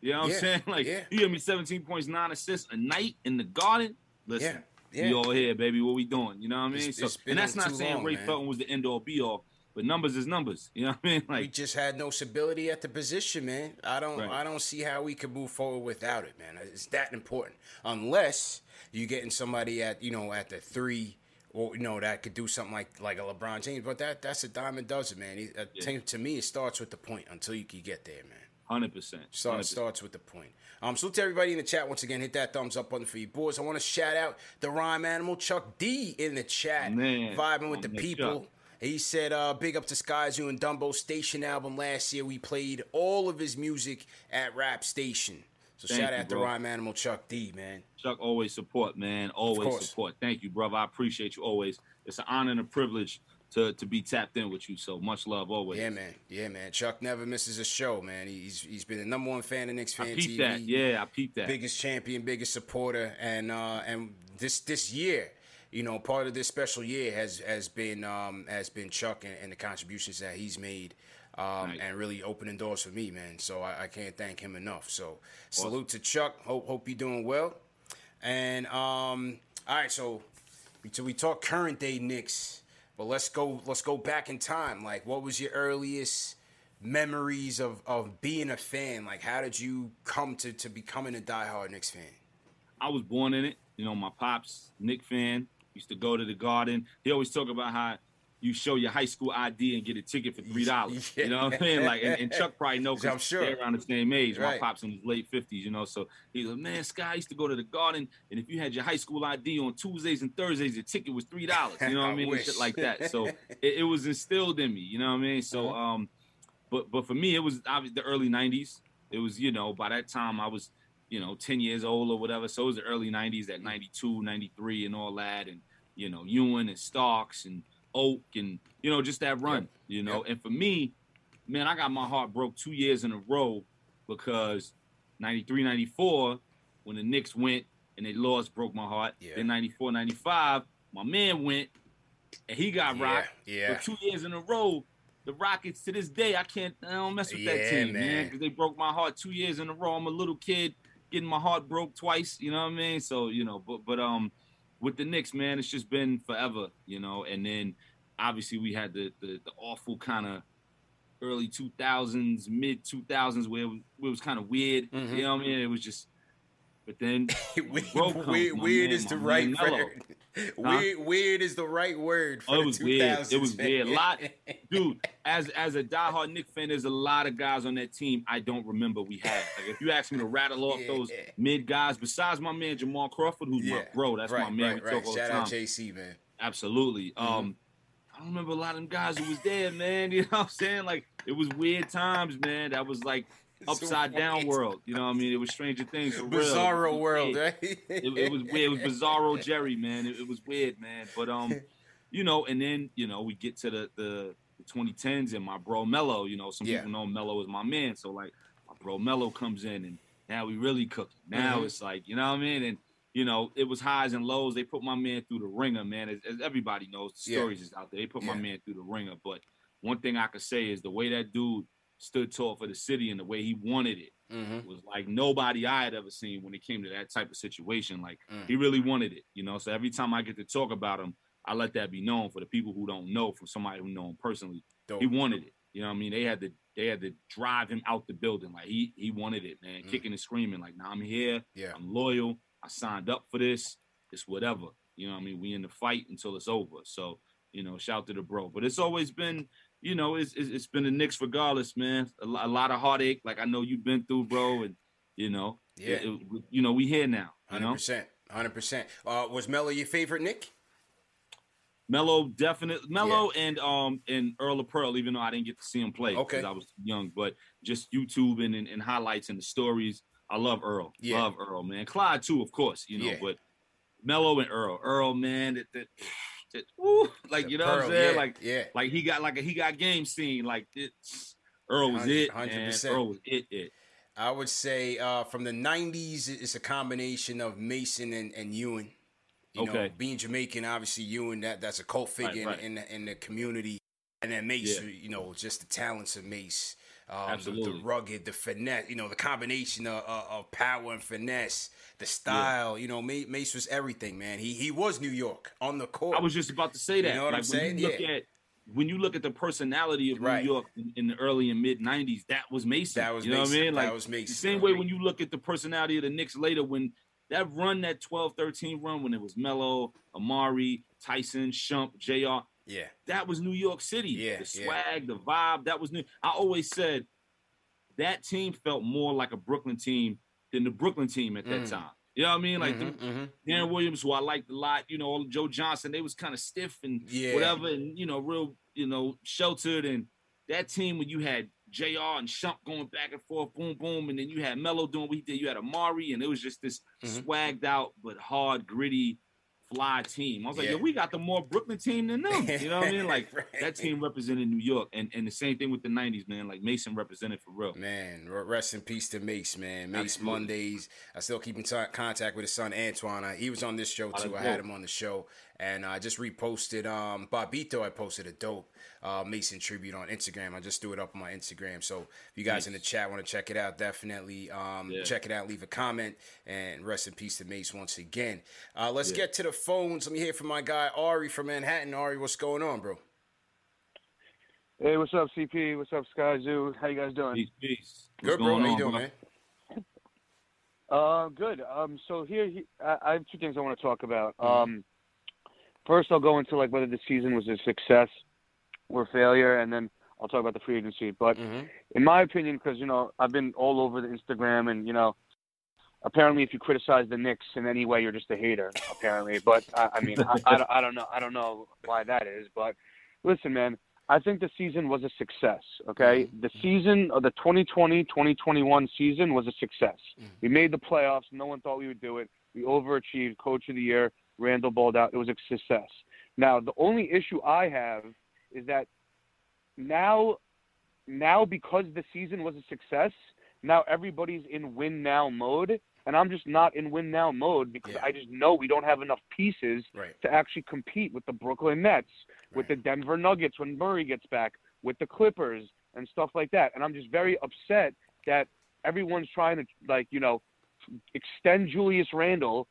you know what yeah, I'm saying? Like, yeah. you give me seventeen points, nine assists a night in the Garden. Listen, yeah, yeah. we all here, baby. What we doing? You know what I mean? It's, so, it's and that's not saying long, Ray man. Felton was the end all be all, But numbers is numbers. You know what I mean? Like, we just had no stability at the position, man. I don't right. I don't see how we could move forward without it, man. It's that important. Unless you're getting somebody at, you know, at the three, or, you know, that could do something like, like a LeBron James. But that that's a dime a dozen, man. He, yeah. To me, it starts with the point until you can get there, man. Hundred percent. Start starts with the point. Um, salute to everybody in the chat once again. Hit that thumbs up button for you boys. I want to shout out the Rhyme Animal, Chuck D, in the chat, man, vibing with the people. Chuck. He said, uh, "Big up to Sky Zoo and Dumbo Station album last year. We played all of his music at Rap Station. So Thank shout you, out bro. to Rhyme Animal, Chuck D, man. Chuck, always support, man. Always support. Thank you, brother. I appreciate you always. It's an honor and a privilege." To, to be tapped in with you, so much love always. Yeah, man. Yeah, man. Chuck never misses a show, man. He's he's been the number one fan of Knicks Fan T V. I peeped T V, that. Yeah, I peeped that. Biggest champion, biggest supporter, and uh, and this this year, you know, part of this special year has has been um has been Chuck and, and the contributions that he's made, um nice. and really opening doors for me, man. So I, I can't thank him enough. So awesome. Salute to Chuck. Hope hope you're doing well. And um, all right, so so we talk current day Knicks. But let's go. Let's go back in time. Like, what was your earliest memories of, of being a fan? Like, how did you come to, to becoming a diehard Knicks fan? I was born in it. You know, my pops, Knicks fan, used to go to the Garden. He always talk about how you show your high school I D and get a ticket for three dollars. Yeah. You know what I'm saying? Like, and, and Chuck probably know because sure. they're around the same age. Right. My pops in his late fifties. You know, so he's like, man, Sky, I used to go to the Garden, and if you had your high school I D on Tuesdays and Thursdays, the ticket was three dollars. You know what I mean? And shit like that. So it, it was instilled in me. You know what I mean? So, um, but but for me, it was obviously the early nineties. It was, you know, by that time I was, you know, ten years old or whatever. So it was the early nineties, that ninety-two, ninety-three and all that, and you know, Ewing and Starks and Oak and, you know, just that run, you know. Yep. And for me, man, I got my heart broke two years in a row because ninety-three, ninety-four, when the Knicks went and they lost, broke my heart. Yeah. Then ninety-four, ninety-five, my man went and he got yeah. rocked. Yeah. For two years in a row, the Rockets to this day, I can't, I don't mess with yeah, that team, man, because they broke my heart two years in a row. I'm a little kid getting my heart broke twice, you know what I mean? So, you know, but, but, um, with the Knicks, man, it's just been forever, you know. And then, obviously, we had the the, the awful kind of early two thousands, mid two thousands, where it was, was kind of weird. Mm-hmm. You know what I mean? It was just. But then, weird, comes, weird, weird man, is the right word. Huh? Weird, weird is the right word. For oh, it was the weird. It was weird. A lot, dude. As as a diehard Knicks fan, there's a lot of guys on that team I don't remember we had. Like, if you ask me to rattle off yeah. those mid guys, besides my man Jamal Crawford, who's yeah. my bro, that's right, my man. Right, we right. talk Shout all the time. out J C, man. Absolutely. Mm-hmm. Um, I don't remember a lot of them guys who was there, man. You know what I'm saying? Like, it was weird times, man. That was like. Upside down world, you know what I mean? It was Stranger Things, for real. Bizarro world, right? it, it was weird. It was Bizarro Jerry, man. It, it was weird, man. But um, you know, and then you know, we get to the the, the twenty tens and my bro Mello. You know, some yeah. people know Mello is my man. So like, my bro Mello comes in, and now we really cooking. Now mm-hmm. it's like, you know what I mean? And you know, it was highs and lows. They put my man through the ringer, man. As, as everybody knows, the stories yeah. is out there. They put yeah. my man through the ringer. But one thing I could say is the way that dude stood tall for the city and the way he wanted it mm-hmm. was like nobody I had ever seen when it came to that type of situation. Like mm. he really wanted it, you know? So every time I get to talk about him, I let that be known for the people who don't know, from somebody who know him personally. Dope. He wanted it. You know what I mean? They had to, they had to drive him out the building. Like he, he wanted it, man. Mm. Kicking and screaming like, nah, I'm here. Yeah. I'm loyal. I signed up for this. It's whatever. You know what I mean? We in the fight until it's over. So, you know, shout to the bro, but it's always been, you know, it's it's been the Knicks regardless, man. A lot of heartache, like I know you've been through, bro, and you know, yeah, it, it, you know, we here now. Hundred percent, hundred percent. Was Melo your favorite Nick? Melo, definitely. Melo yeah. and um and Earl of Pearl, even though I didn't get to see him play because okay. I was young, but just YouTube and, and and highlights and the stories. I love Earl, yeah. love Earl, man. Clyde too, of course, you know, yeah. but Melo and Earl, Earl, man, that. that It, woo, like the you know Pearl, what I'm saying, yeah, like yeah. like he got like a he got game scene like it. Earl was it, man. Earl was it, it. I would say uh, from the nineties, it's a combination of Mason and, and Ewing. You okay. know, being Jamaican, obviously Ewing that that's a cult figure right, right. In, in, the, in the community, and then Mace, yeah. you know, just the talents of Mace, um, absolutely the, the rugged, the finesse, you know, the combination of, of, of power and finesse. The style, yeah. you know, Mace was everything, man. He he was New York on the court. I was just about to say that. You know what like, I'm saying? When you look yeah. at when you look at the personality of right. New York in, in the early and mid nineties, that was Mason. That was you know Mason. What I mean? Like, that was Mason. Same way when you look at the personality of the Knicks later, when that run, that twelve thirteen run, when it was Melo, Amari, Tyson, Shump, J R. Yeah. That was New York City. Yeah. The swag, yeah. the vibe, that was new. I always said that team felt more like a Brooklyn team than the Brooklyn team at that mm. time. You know what I mean? Like mm-hmm, the, mm-hmm. Darren Williams, who I liked a lot, you know, Joe Johnson, they was kind of stiff and yeah. whatever and, you know, real, you know, sheltered. And that team when you had J R and Shump going back and forth, boom, boom, and then you had Melo doing what he did. You had Amari, and it was just this mm-hmm. swagged out but hard, gritty, fly team. I was like, yeah. yo, we got the more Brooklyn team than them. You know what I mean? Like, right. that team represented New York. And and the same thing with the nineties, man. Like, Mason represented for real. Man, rest in peace to Mace, man. Mace Absolutely. Mondays. I still keep in t- contact with his son, Antoine. Uh, he was on this show, too. I, I had him on the show. And I uh, just reposted, um, Bobito, I posted a dope uh, Mason tribute on Instagram. I just threw it up on my Instagram. So if you guys nice. in the chat want to check it out, definitely um, yeah. check it out. Leave a comment. And rest in peace to Mace once again. Uh, let's yeah. get to the phones. Let me hear from my guy, Ari from Manhattan. Ari, what's going on, bro? Hey, what's up, C P? What's up, Sky Zoo? How you guys doing? Peace, peace. Good, bro. How you on, doing, bro? man? Uh, good. Um, so here, he, I, I have two things I want to talk about. Um. Mm-hmm. First, I'll go into like whether the season was a success or failure, and then I'll talk about the free agency. But mm-hmm. in my opinion, because, you know, I've been all over the Instagram, and, you know, apparently if you criticize the Knicks in any way, you're just a hater, apparently. But, I, I mean, I, I, I don't know. I don't know why that is. But, listen, man, I think the season was a success, okay? Mm-hmm. The season of the twenty twenty twenty twenty-one season was a success. Mm-hmm. We made the playoffs. No one thought we would do it. We overachieved. Coach of the year. Randall balled out. It was a success. Now, the only issue I have is that now, now because the season was a success, now everybody's in win-now mode, and I'm just not in win-now mode because yeah. I just know we don't have enough pieces right. to actually compete with the Brooklyn Nets, with right. the Denver Nuggets when Murray gets back, with the Clippers and stuff like that. And I'm just very upset that everyone's trying to, like, you know, extend Julius Randall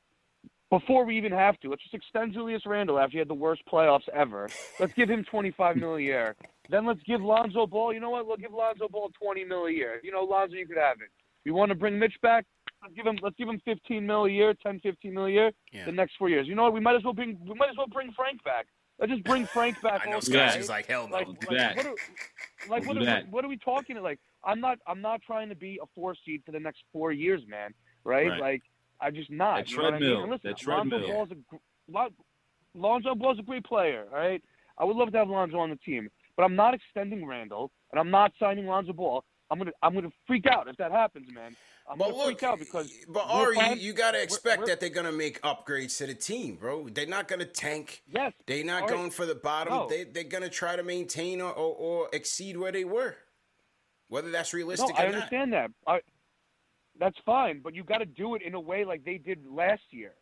before we even have to. Let's just extend Julius Randle after he had the worst playoffs ever. Let's give him twenty-five mil a year. Then let's give Lonzo Ball, you know what? Let's give Lonzo Ball twenty mil a year. You know, Lonzo, you could have it. You want to bring Mitch back? Let's give him. Let's give him fifteen mil a year, ten, fifteen mil a year. Yeah. The next four years. You know what? We might as well bring. We might as well bring Frank back. Let's just bring Frank back. I know Scott's just like, hell no. Like, do like, that. What are, like what, do are, that. what are we talking? Like, I'm not. I'm not trying to be a four seed for the next four years, man. Right? right. Like. I just not. That you know treadmill. What I mean? Listen, that treadmill. Lonzo Ball's, a, Lon, Lonzo Ball's a great player, all right? I would love to have Lonzo on the team, but I'm not extending Randall, and I'm not signing Lonzo Ball. I'm gonna, I'm gonna freak out if that happens, man. I'm but gonna look, freak out because. But Ari, fans, you, you gotta expect we're, we're, that they're gonna make upgrades to the team, bro. They're not gonna tank. Yes. They're not right. going for the bottom. No. They, they're gonna try to maintain or, or, or exceed where they were, whether that's realistic. No, or I understand not. that. I, That's fine, but you got to do it in a way like they did last year,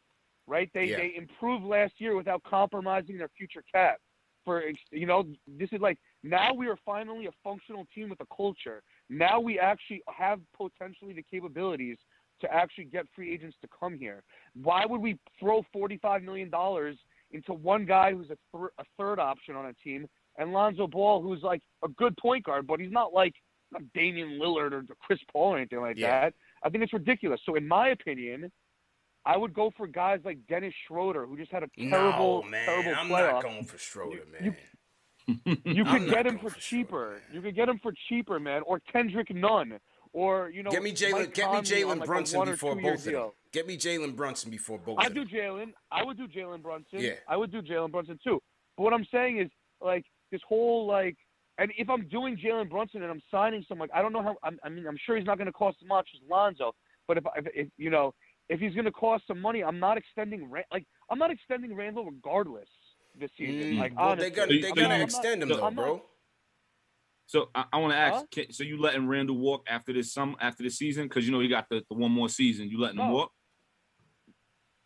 right? They yeah. they improved last year without compromising their future cap. For you know, this is like now we are finally a functional team with a culture. Now we actually have potentially the capabilities to actually get free agents to come here. Why would we throw forty-five million dollars into one guy who's a, th- a third option on a team and Lonzo Ball, who's like a good point guard, but he's not like not Damian Lillard or Chris Paul or anything like yeah. that. I think it's ridiculous. So, in my opinion, I would go for guys like Dennis Schroeder, who just had a terrible, no, man. terrible I'm playoff. I'm not going for Schroeder, man. You, you could get him for, for cheaper. Schroeder, you could get him for cheaper, man. Or Kendrick Nunn. Or, you know, get me Jalen get me Jalen like Brunson before both of them. Deal. Get me Jalen Brunson before both I of them. I do Jalen. I would do Jalen Brunson. Yeah. I would do Jalen Brunson, too. But what I'm saying is, like, this whole, like, and if I'm doing Jalen Brunson and I'm signing someone, I don't know how. I'm, I mean, I'm sure he's not going to cost as much as Lonzo. But if, if, if you know, if he's going to cost some money, I'm not extending. Like, I'm not extending Randall regardless this season. Mm, like, well, honestly, they're going to so extend him, so, though, bro. Not, so I, I want to ask. Huh? Can, so you letting Randall walk after this? Some after this season, because you know he got the, the one more season. You letting no. him walk?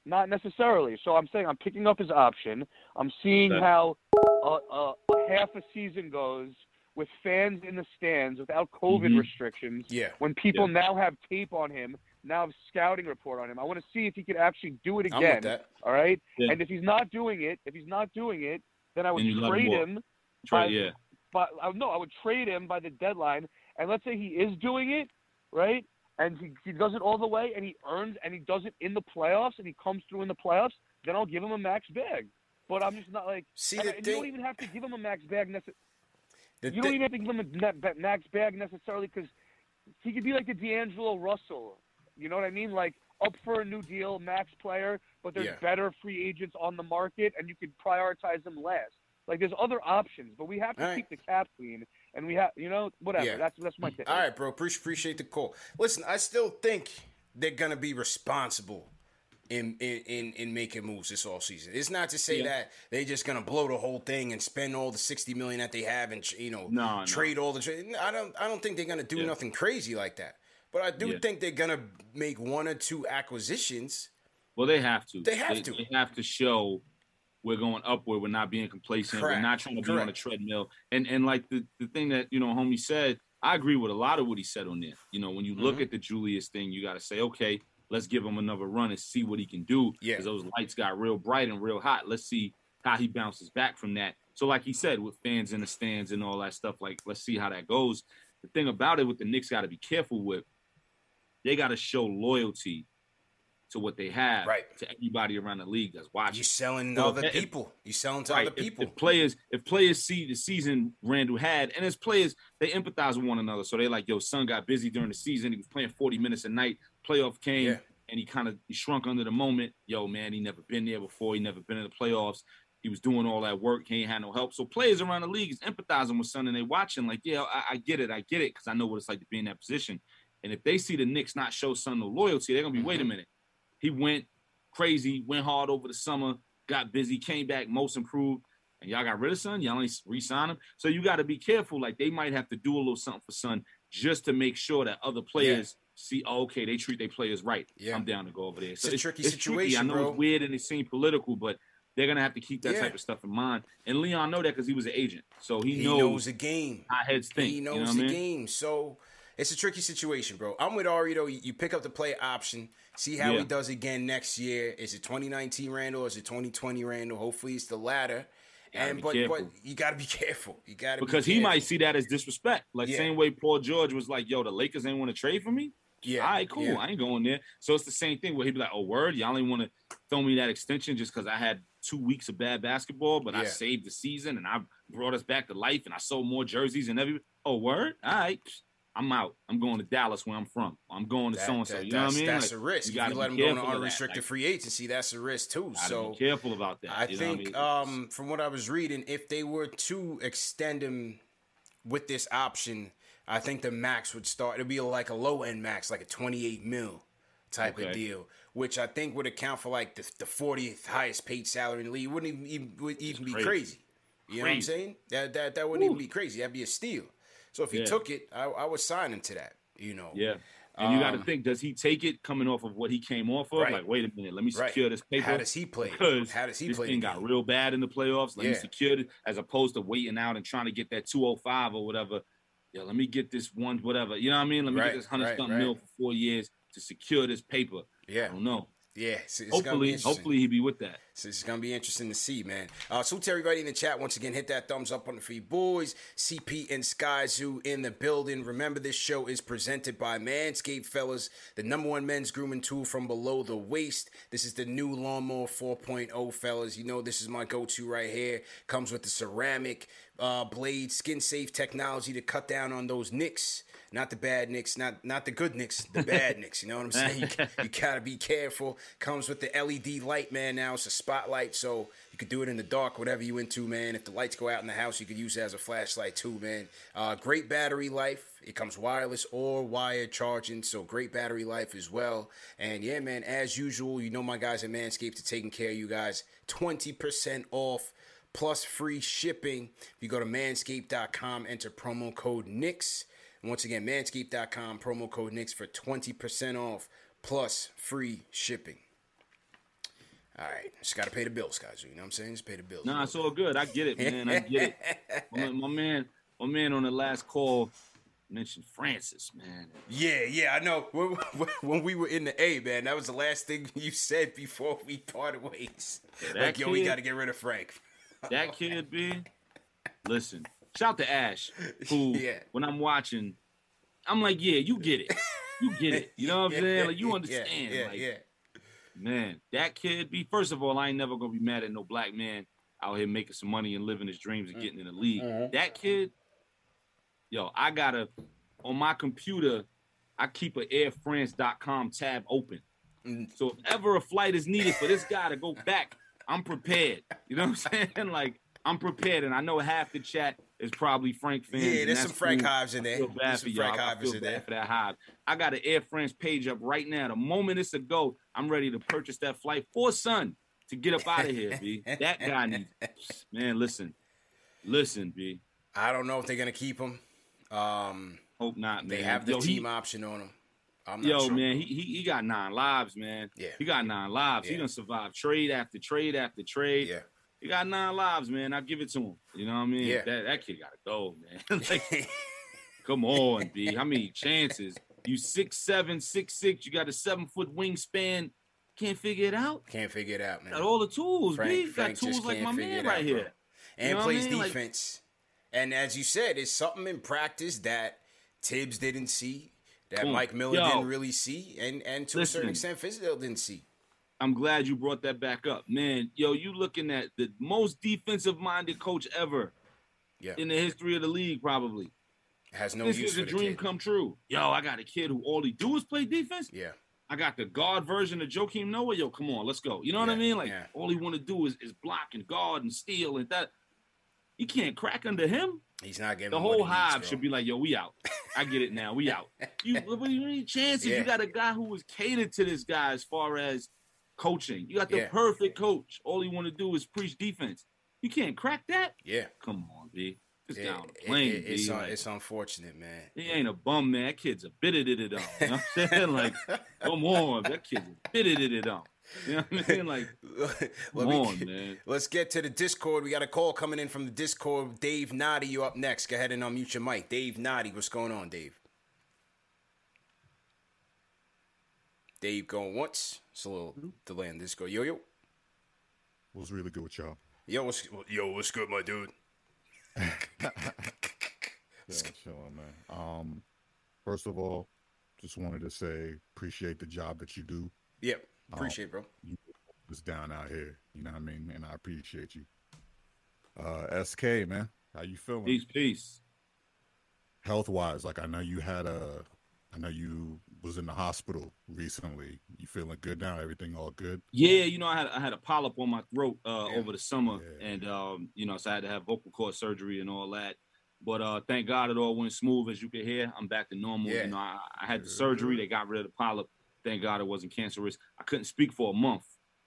Not necessarily. So I'm saying I'm picking up his option. I'm seeing okay. how. Uh, uh, half a season goes with fans in the stands without COVID mm-hmm. restrictions. Yeah. When people yeah. now have tape on him, now have scouting report on him. I want to see if he could actually do it again. I'm with that. All right. Yeah. And if he's not doing it, if he's not doing it, then I would trade him. Trade, by, yeah. But no, I would trade him by the deadline. And let's say he is doing it, right? And he, he does it all the way, and he earns, and he does it in the playoffs, and he comes through in the playoffs. Then I'll give him a max bag. But I'm just not like. See, the and, and thing, you don't even have to give him a max bag necessarily. You don't thing, even have to give him a max bag necessarily because he could be like the D'Angelo Russell. You know what I mean? Like up for a new deal, max player, but there's yeah. better free agents on the market, and you could prioritize them last. Like there's other options, but we have to all keep right. the cap clean, and we have, you know, whatever. Yeah. That's that's my thing. All right, bro. Appreciate the call. Listen, I still think they're gonna be responsible in in in, in making moves this offseason. It's not to say yeah. that they're just gonna blow the whole thing and spend all the sixty million that they have and you know no, trade no. all the trade. I don't I don't think they're gonna do yeah. nothing crazy like that. But I do yeah. think they're gonna make one or two acquisitions. Well, they have to. They have they, to. They have to show. We're going upward. We're not being complacent. Correct. We're not trying to be Correct. on a treadmill. And and like the, the thing that, you know, homie said, I agree with a lot of what he said on there. You know, when you mm-hmm. look at the Julius thing, you got to say, okay, let's give him another run and see what he can do. Because yeah. those lights got real bright and real hot. Let's see how he bounces back from that. So like he said, with fans in the stands and all that stuff, like, let's see how that goes. The thing about it with the Knicks got to be careful with, they got to show loyalty to what they have, right. to everybody around the league that's watching. You're selling to so other if, people. You're selling to right. other people. If, if players if players see the season Randall had, and as players, they empathize with one another. So they like, yo, son got busy during the season. He was playing forty minutes a night. Playoff came, yeah. and he kind of shrunk under the moment. Yo, man, he never been there before. He never been in the playoffs. He was doing all that work. He ain't had no help. So players around the league is empathizing with son, and they watching like, yeah, I, I get it. I get it, because I know what it's like to be in that position. And if they see the Knicks not show son no loyalty, they're going to be, mm-hmm. wait a minute. He went crazy, went hard over the summer, got busy, came back, most improved, and y'all got rid of son. Y'all ain't re-sign him. So you got to be careful. Like, they might have to do a little something for son just to make sure that other players yeah. see, oh, okay, they treat their players right. Yeah. I'm down to go over there. It's so a it's, tricky it's situation, tricky. I know bro. It's weird and it seems political, but they're going to have to keep that yeah. type of stuff in mind. And Leon know that because he was an agent. So he, he knows, knows the game. How heads think. He knows you know the I mean? game. So it's a tricky situation, bro. I'm with Ari, though. You pick up the player option. See how yeah. he does again next year. Is it twenty nineteen Randall? Is it twenty twenty Randall? Hopefully it's the latter. And but, but you got to be careful. You got to Because be he might see that as disrespect. Like yeah. same way Paul George was like, yo, the Lakers ain't want to trade for me? Yeah. All right, cool. Yeah. I ain't going there. So it's the same thing where he'd be like, oh, word, y'all ain't want to throw me that extension just because I had two weeks of bad basketball, but yeah. I saved the season and I brought us back to life and I sold more jerseys and everything. Oh, word? All right. I'm out. I'm going to Dallas where I'm from. I'm going to that, so-and-so. That, you know what I mean? That's like, a risk. You, you let him go to unrestricted like, free agency, that's a risk too. So be careful about that. I you think know what I mean? um, from what I was reading, if they were to extend him with this option, I think the max would start. It'd be like a low-end max, like a twenty-eight mil type okay. of deal, which I think would account for like the, the fortieth highest paid salary in the league. It wouldn't even, even, would even be crazy. crazy. You crazy. know what I'm saying? That that, that wouldn't Ooh. even be crazy. That'd be a steal. So if he yeah. took it, I, I would sign him to that, you know. Yeah. And you um, got to think, does he take it coming off of what he came off of? Right. Like, wait a minute, let me secure right. this paper. How does he play? Because How does he this play? This thing got real bad in the playoffs. Let yeah. me secure it, as opposed to waiting out and trying to get that two oh five or whatever. Yeah, let me get this one, whatever. You know what I mean? Let me right. get this one hundred something right. mil for four years to secure this paper. Yeah. I don't know. Yeah, so it's hopefully, hopefully he'll be with that. So it's gonna be interesting to see, man. Uh, so to everybody in the chat, once again, hit that thumbs up on the free boys. C P and Sky Zoo in the building. Remember, this show is presented by Manscaped, fellas, the number one men's grooming tool from below the waist. This is the new Lawnmower four point oh, fellas. You know, this is my go-to right here. Comes with the ceramic uh, blade, skin-safe technology to cut down on those nicks. Not the bad Knicks, not not the good Knicks, the bad Knicks. You know what I'm saying? You, you got to be careful. Comes with the L E D light, man, now. It's a spotlight, so you could do it in the dark, whatever you into, man. If the lights go out in the house, you could use it as a flashlight too, man. Uh, great battery life. It comes wireless or wired charging, so great battery life as well. And, yeah, man, as usual, you know my guys at Manscaped are taking care of you guys. twenty percent off plus free shipping. If you go to manscaped dot com, enter promo code Knicks. Once again, manscaped dot com, promo code Knicks for twenty percent off plus free shipping. All right. Just got to pay the bills, guys. You know what I'm saying? Just pay the bills. Nah, it's all good. I get it, man. I get it. My, my man my man on the last call mentioned Francis, man. Yeah, yeah, I know. When, when we were in the A, man, that was the last thing you said before we parted ways. Yeah, like, kid, yo, we got to get rid of Frank. That kid, B. Listen, shout to Ash, who yeah. when I'm watching, I'm like, yeah, you get it. You get it. You know what I'm yeah, saying? Like, you understand. Yeah, yeah, like, yeah. Man, that kid be, first of all, I ain't never going to be mad at no black man out here making some money and living his dreams and getting in the league. Mm-hmm. That kid, yo, I got to, on my computer, I keep an air france dot com tab open. Mm. So if ever a flight is needed for this guy to go back, I'm prepared. You know what I'm saying? Like, I'm prepared, and I know half the chat is probably Frank fans. Yeah, there's some Frank cool. Hives in there. I feel bad there's for some Frank y'all. I feel bad there. for that Hive. I got an Air France page up right now. The moment it's a go, I'm ready to purchase that flight for son to get up out of here, B. That guy needs – man, listen. Listen, B. I don't know if they're going to keep him. Um, Hope not, man. They have the yo, team he, option on him. I'm not yo, sure. man, he, he he got nine lives, man. Yeah. He got nine lives. Yeah. He done survived trade after trade after trade. Yeah. He got nine lives, man. I give it to him. You know what I mean? Yeah. That that kid gotta go, man. Like, come on, B. How many chances? You six seven, six six. You got a seven foot wingspan. Can't figure it out. Can't figure it out, man. Got all the tools, Frank, B. You got tools like my man right out, here, bro. And you know plays I mean? defense. Like, and as you said, it's something in practice that Tibbs didn't see, that boom. Mike Miller Yo, didn't really see, and and to listen, a certain extent, Fizdale didn't see. I'm glad you brought that back up. Man, yo, you looking at the most defensive-minded coach ever yeah. in the history of the league, probably. Has no this use for the kid. This is a dream come true. Yo, I got a kid who all he do is play defense? Yeah. I got the guard version of Joakim Noah. Yo, come on, let's go. You know yeah, what I mean? Like, yeah. all he want to do is, is block and guard and steal and that. You can't crack under him. He's not getting the whole Hive should be like, yo, we out. I get it now. We out. You, what do you need chances? Yeah. You got a guy who was catered to this guy as far as coaching. You got the yeah. perfect coach. All you want to do is preach defense. You can't crack that? Yeah. Come on, B. It's it, down the plane, it, it, it's, un, like, it's unfortunate, man. He ain't a bum, man. That kid's a bit of it on. You know what I'm saying? Like, come on. That kid's a bit of it on. You know what I mean? Like, come me, on, man. Let's get to the Discord. We got a call coming in from the Discord. Dave Noddy, you up next. Go ahead and unmute your mic. Dave Noddy, what's going on, Dave? Dave going once. It's a little delay in this. Go, yo, yo. What's really good with y'all? Yo, what's, yo, what's good, my dude? yeah, chilling, man. Um, first of all, just wanted to say appreciate the job that you do. Yeah, appreciate um, bro. You was down out here, you know what I mean? And I appreciate you. Uh, S K, man, how you feeling? Peace, peace. Health-wise, like I know you had a... I know you was in the hospital recently. You feeling good now? Everything all good? Yeah, you know, I had I had a polyp on my throat uh, yeah. over the summer, yeah. and um, you know, so I had to have vocal cord surgery and all that. But uh, thank God it all went smooth, as you can hear. I'm back to normal. Yeah. You know, I, I had the surgery. They got rid of the polyp. Thank God it wasn't cancerous. I couldn't speak for a month,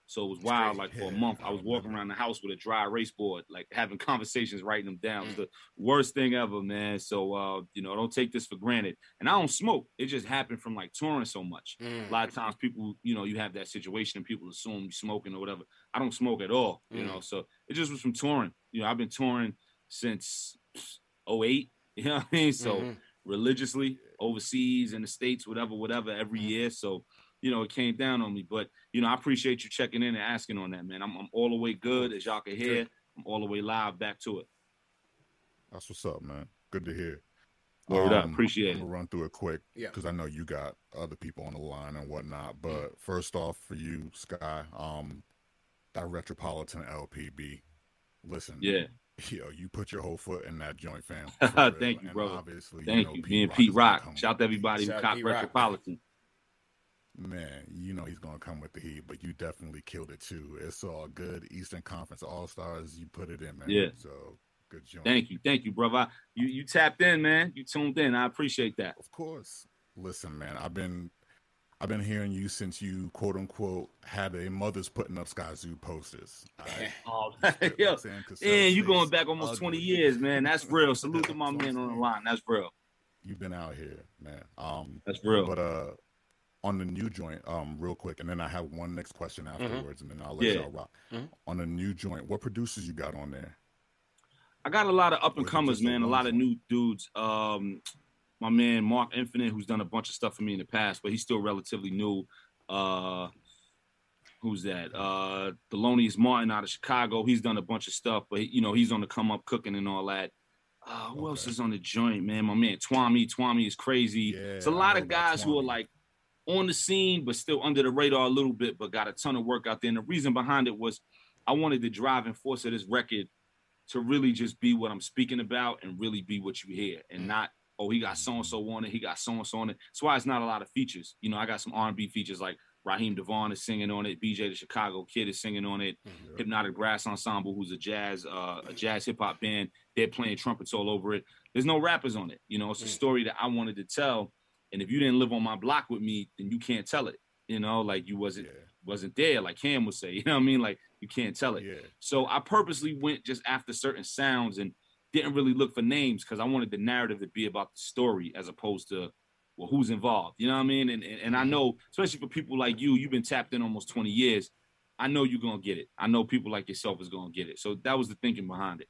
so it was That's wild. Crazy. Like for yeah. a month, I was walking around the house with a dry erase board, like having conversations, writing them down. Mm. It was the worst thing ever, man. So, uh, you know, don't take this for granted. And I don't smoke. It just happened from like touring so much. Mm. A lot of times people, you know, you have that situation and people assume you're smoking or whatever. I don't smoke at all, you mm. know, so it just was from touring. You know, I've been touring since oh eight, you know what I mean? So mm-hmm. religiously, overseas, in the States, whatever, whatever, every mm. year. So, you know, it came down on me, but, you know, I appreciate you checking in and asking on that, man. I'm, I'm all the way good, as y'all can hear. I'm all the way live back to it. That's what's up, man. Good to hear. Word up. Um, appreciate it. We'll run through it quick because yeah. I know you got other people on the line and whatnot, but yeah. first off for you, Sky, um, that Retropolitan L P B, listen, yeah, yo, you put your whole foot in that joint, fam. Thank you, brother. Obviously, Thank you, know, you. Pete me and Pete Rock. Rock. Shout out to everybody Shout who caught Retropolitan. Man, you know he's going to come with the heat, but you definitely killed it, too. It's all good. Eastern Conference All-Stars, you put it in, man. Yeah. So, good job. Thank you. Thank you, brother. I, you you tapped in, man. You tuned in. I appreciate that. Of course. Listen, man, I've been I've been hearing you since you, quote-unquote, had a mother's putting up Sky Zoo posters. Right? oh, yo. And you going back almost ugly. twenty years, man. That's real. Salute to my men on the line. That's real. You've been out here, man. Um, That's real. But, uh, on the new joint, um, real quick, and then I have one next question afterwards, mm-hmm. and then I'll let yeah. y'all rock. Mm-hmm. On the new joint, what producers you got on there? I got a lot of up-and-comers, man, a lot of new dudes. Um, my man, Mark Infinite, who's done a bunch of stuff for me in the past, but he's still relatively new. Uh, who's that? Uh, Delonious Martin out of Chicago. He's done a bunch of stuff, but you know, he's on the come up cooking and all that. Uh, who okay. else is on the joint, man? My man Twami. Twami is crazy. Yeah, it's a lot of guys who are like on the scene, but still under the radar a little bit, but got a ton of work out there. And the reason behind it was I wanted the driving force of this record to really just be what I'm speaking about and really be what you hear and not, oh, he got so-and-so on it, he got so-and-so on it. That's why it's not a lot of features. You know, I got some R and B features like Raheem Devon is singing on it. B J the Chicago Kid is singing on it. Yeah. Hypnotic Grass Ensemble, who's a jazz uh, a jazz hip-hop band, they're playing trumpets all over it. There's no rappers on it. You know, it's a story that I wanted to tell. And if you didn't live on my block with me, then you can't tell it. You know, like you wasn't yeah. wasn't there, like Cam would say. You know what I mean? Like, you can't tell it. Yeah. So I purposely went just after certain sounds and didn't really look for names because I wanted the narrative to be about the story as opposed to, well, who's involved? You know what I mean? And, and and I know, especially for people like you, you've been tapped in almost twenty years. I know you're going to get it. I know people like yourself is going to get it. So that was the thinking behind it.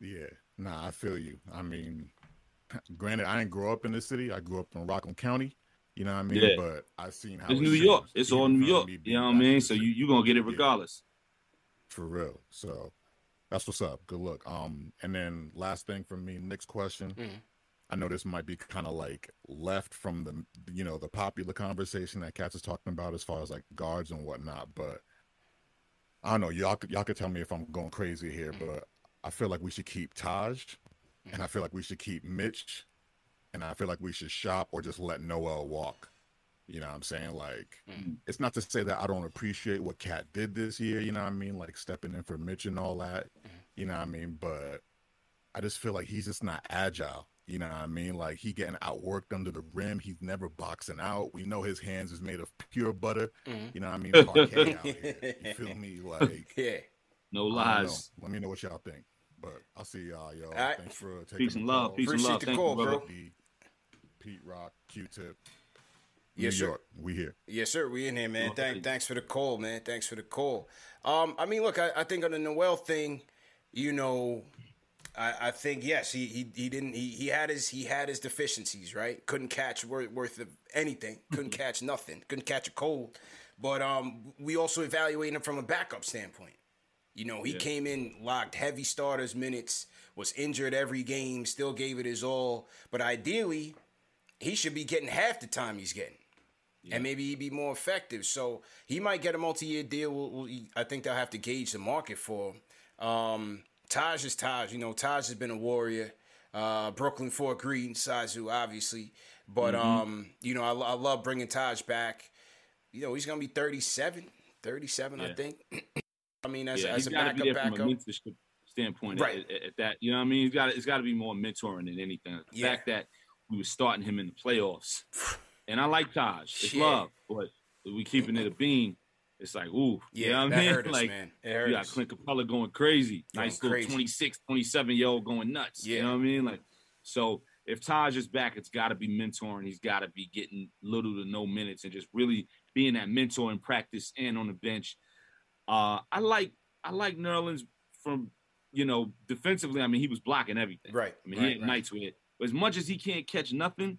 Yeah. Nah, I feel you. I mean, granted, I didn't grow up in the city. I grew up in Rockland County. You know what I mean? Yeah. But I've seen how it's New York. It's all New York. You know what I mean? So you, you're going to get it regardless. Yeah. For real. So that's what's up. Good luck. Um, and then last thing for me, next question. Mm-hmm. I know this might be kind of like left from the, you know, the popular conversation that Katz is talking about as far as like guards and whatnot, but I don't know. Y'all could, y'all could tell me if I'm going crazy here, but I feel like we should keep Taj and I feel like we should keep Mitch and I feel like we should shop or just let Noel walk. You know what I'm saying? Like, mm-hmm. It's not to say that I don't appreciate what Kat did this year. You know what I mean? Like stepping in for Mitch and all that, you know what I mean? But I just feel like he's just not agile. You know what I mean? Like, he getting outworked under the rim. He's never boxing out. We know his hands is made of pure butter. Mm-hmm. You know what I mean? Parquet out here. You feel me? Like, yeah. No lies. Let me know what y'all think. But I'll see y'all, y'all. All right. Thanks for taking Peace and love. Call. Peace Appreciate and love. Thank call, you, bro. Pete, Pete Rock, Q-Tip. Yes, New sir. York. We here. Yes, sir. We in here, man. Thank, thanks for the call, man. Thanks for the call. Um, I mean, look, I, I think on the Noel thing, you know, I, I think yes, he he he didn't he he had his he had his deficiencies, right? Couldn't catch worth, worth of anything, couldn't catch nothing, couldn't catch a cold. But um, we also evaluate him from a backup standpoint. You know, he yeah. came in, locked heavy starters minutes, was injured every game, still gave it his all. But ideally, he should be getting half the time he's getting. Yeah. And maybe he'd be more effective. So he might get a multi-year deal. We'll, we'll, I think they'll have to gauge the market for him. Um, Taj is Taj. You know, Taj has been a warrior. Uh, Brooklyn Fort Greene, Sky Zoo, obviously. But, mm-hmm. um, you know, I, I love bringing Taj back. You know, he's going to be thirty-seven, thirty-seven, yeah. I think. I mean, as, yeah, as a backup, be backup. From a mentorship standpoint right. at, at, at that, you know what I mean? He's got, it's got to be more mentoring than anything. The yeah. fact that we were starting him in the playoffs. And I like Taj. It's Shit. love. But we keeping it a beam. It's like, ooh, yeah, you know what that I mean? Hurt us, like, man. It hurt you got us. Clint Capella going crazy. Going nice crazy. Little twenty-six, twenty-seven-year-old going nuts. Yeah. You know what I mean? Like, so if Taj is back, it's got to be mentoring. He's got to be getting little to no minutes and just really being that mentor in practice and on the bench. Uh, I like I like Nerlens from, you know, defensively. I mean, he was blocking everything. Right. I mean, right, he had right. nights with it. But as much as he can't catch nothing,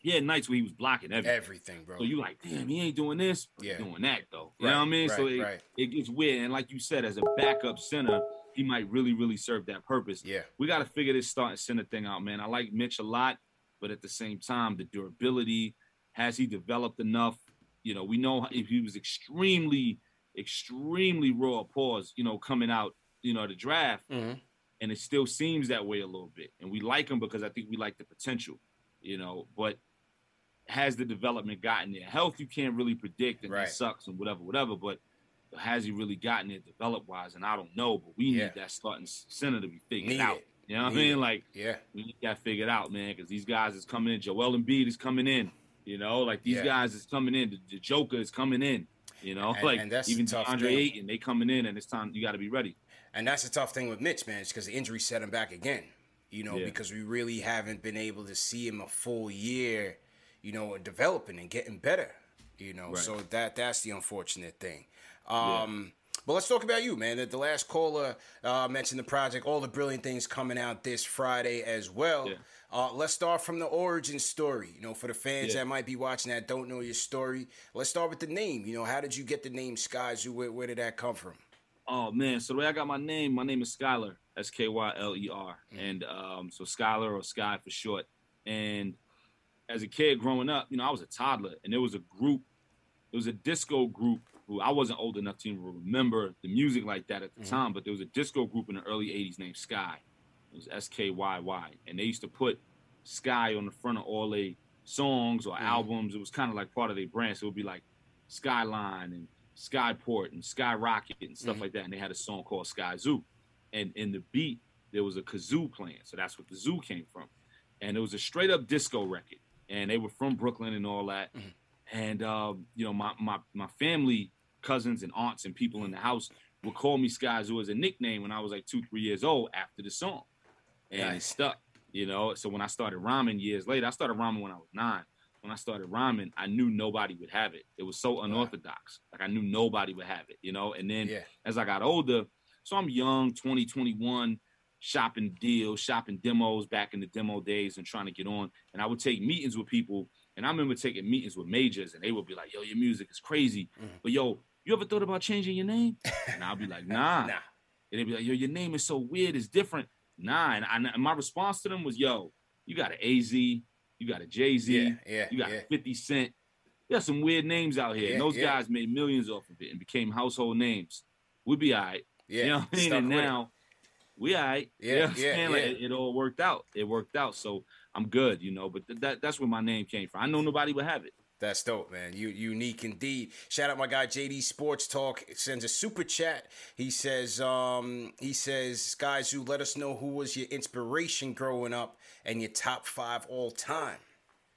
he had nights where he was blocking everything. Everything, bro. So you like, damn, he ain't doing this. But yeah. he's doing that, though. You right, know what I mean? Right, so it, right. it gets weird. And like you said, as a backup center, he might really, really serve that purpose. Yeah. We got to figure this starting center thing out, man. I like Mitch a lot, but at the same time, the durability, has he developed enough? You know, we know if he was extremely, extremely raw pause, you know, coming out, you know, the draft. Mm-hmm. And it still seems that way a little bit. And we like him because I think we like the potential, you know, but has the development gotten there? Health you can't really predict, and right. that sucks and whatever, whatever, but has he really gotten it develop-wise? And I don't know, but we yeah. need that starting center to be figured need out. It. You know what need I mean? It. Like, yeah, we need that figured out, man, because these guys is coming in. Joel Embiid is coming in, you know? Like, these yeah. guys is coming in. The, the Joker is coming in, you know? And, like, and that's even Andre Ayton, they coming in, and it's time you got to be ready. And that's the tough thing with Mitch, man, is because the injury set him back again, you know, yeah. because we really haven't been able to see him a full year, you know, developing and getting better, you know, right. so that that's the unfortunate thing. Um, yeah. But let's talk about you, man. The, the last caller uh, mentioned the project, all the brilliant things coming out this Friday as well. Yeah. Uh, let's start from the origin story. You know, for the fans yeah. that might be watching that don't know your story, let's start with the name. You know, how did you get the name Sky Zoo? Where, where did that come from? Oh, man. So the way I got my name, my name is Skyler, S K Y L E R. Mm-hmm. And um, so Skyler or Sky for short. And as a kid growing up, you know, I was a toddler. And there was a group, it was a disco group who I wasn't old enough to even remember the music like that at the mm-hmm. time. But there was a disco group in the early eighties named Sky. It was S K Y Y. And they used to put Sky on the front of all their songs or mm-hmm. albums. It was kind of like part of their brand. So it would be like Skyline and Skyport and Skyrocket and stuff mm-hmm. like that. And they had a song called Sky Zoo. And in the beat, there was a kazoo playing. So that's what the zoo came from. And it was a straight up disco record. And they were from Brooklyn and all that. Mm-hmm. And, um, you know, my, my, my family, cousins and aunts and people in the house would call me Sky Zoo as a nickname when I was like two, three years old after the song. And nice. It stuck, you know. So when I started rhyming years later, I started rhyming when I was nine. When I started rhyming, I knew nobody would have it. It was so unorthodox. Like, I knew nobody would have it, you know. And then yeah. as I got older, so I'm young, twenty, twenty-one, shopping deals, shopping demos back in the demo days and trying to get on. And I would take meetings with people. And I remember taking meetings with majors, and they would be like, yo, your music is crazy. Mm-hmm. But, yo, you ever thought about changing your name? And I'll be like, nah. nah. And they'd be like, yo, your name is so weird. It's different. Nah. And, I, and my response to them was, yo, you got an A Z, you got a Jay-Z, yeah, yeah, you got yeah. fifty Cent. You got some weird names out here. Yeah, and those yeah. guys made millions off of it and became household names. We'd be all right. Yeah, you know what I mean? And now we all right. Yeah, you know what yeah, yeah. Like, it, it all worked out. It worked out. So I'm good, you know. But th- that that's where my name came from. I know nobody would have it. That's dope, man. You unique indeed. Shout out my guy J D Sports Talk. It sends a super chat. He says, um, he says, Sky Zoo, let us know who was your inspiration growing up and your top five all time.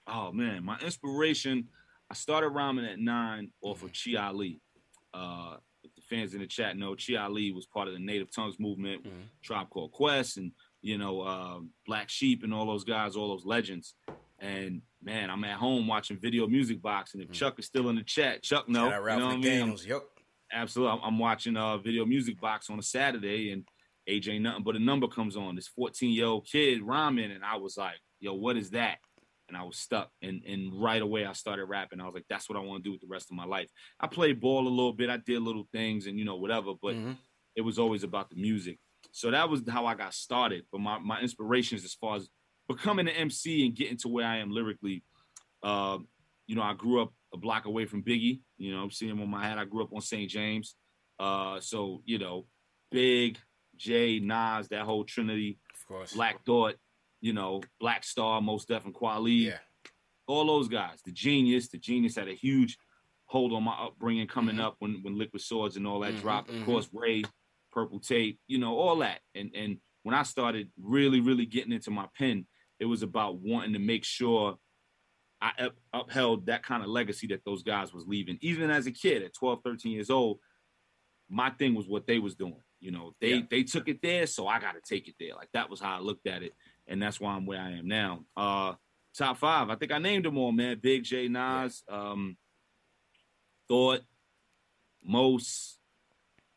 Oh man, my inspiration. I started rhyming at nine off of Chi Ali. Uh, if the fans in the chat know, Chi Ali was part of the Native Tongues movement, mm-hmm. Tribe Called Quest, and you know, uh, Black Sheep, and all those guys, all those legends. And man, I'm at home watching Video Music Box, and if mm-hmm. Chuck is still in the chat, Chuck, no, you know what I mean? Yep. Absolutely, I'm, I'm watching uh, Video Music Box on a Saturday, and A J Nothing But a Number comes on. This fourteen-year-old kid rhyming, and I was like, "Yo, what is that?" And I was stuck. And and right away, I started rapping. I was like, "That's what I want to do with the rest of my life." I played ball a little bit. I did little things, and you know, whatever. But mm-hmm. it was always about the music. So that was how I got started. But my my inspirations as far as becoming an M C and getting to where I am lyrically, uh, you know, I grew up a block away from Biggie. You know, I'm seeing him on my hat. I grew up on Saint James. Uh, so, you know, Big, Jay, Nas, that whole trinity. Of course. Black Thought, you know, Black Star, Most Def, and Kweli. Yeah. All those guys. The Genius. The Genius had a huge hold on my upbringing coming mm-hmm. up when, when Liquid Swords and all that mm-hmm, dropped. Mm-hmm. Of course, Ray, Purple Tape, you know, all that. And, and when I started really, really getting into my pen, it was about wanting to make sure I up- upheld that kind of legacy that those guys was leaving. Even as a kid at twelve, thirteen years old, my thing was what they was doing. You know, they, yeah. they took it there, so I got to take it there. Like, that was how I looked at it, and that's why I'm where I am now. Uh, top five, I think I named them all, man. Big, J, Nas, yeah. um, Thought, Most,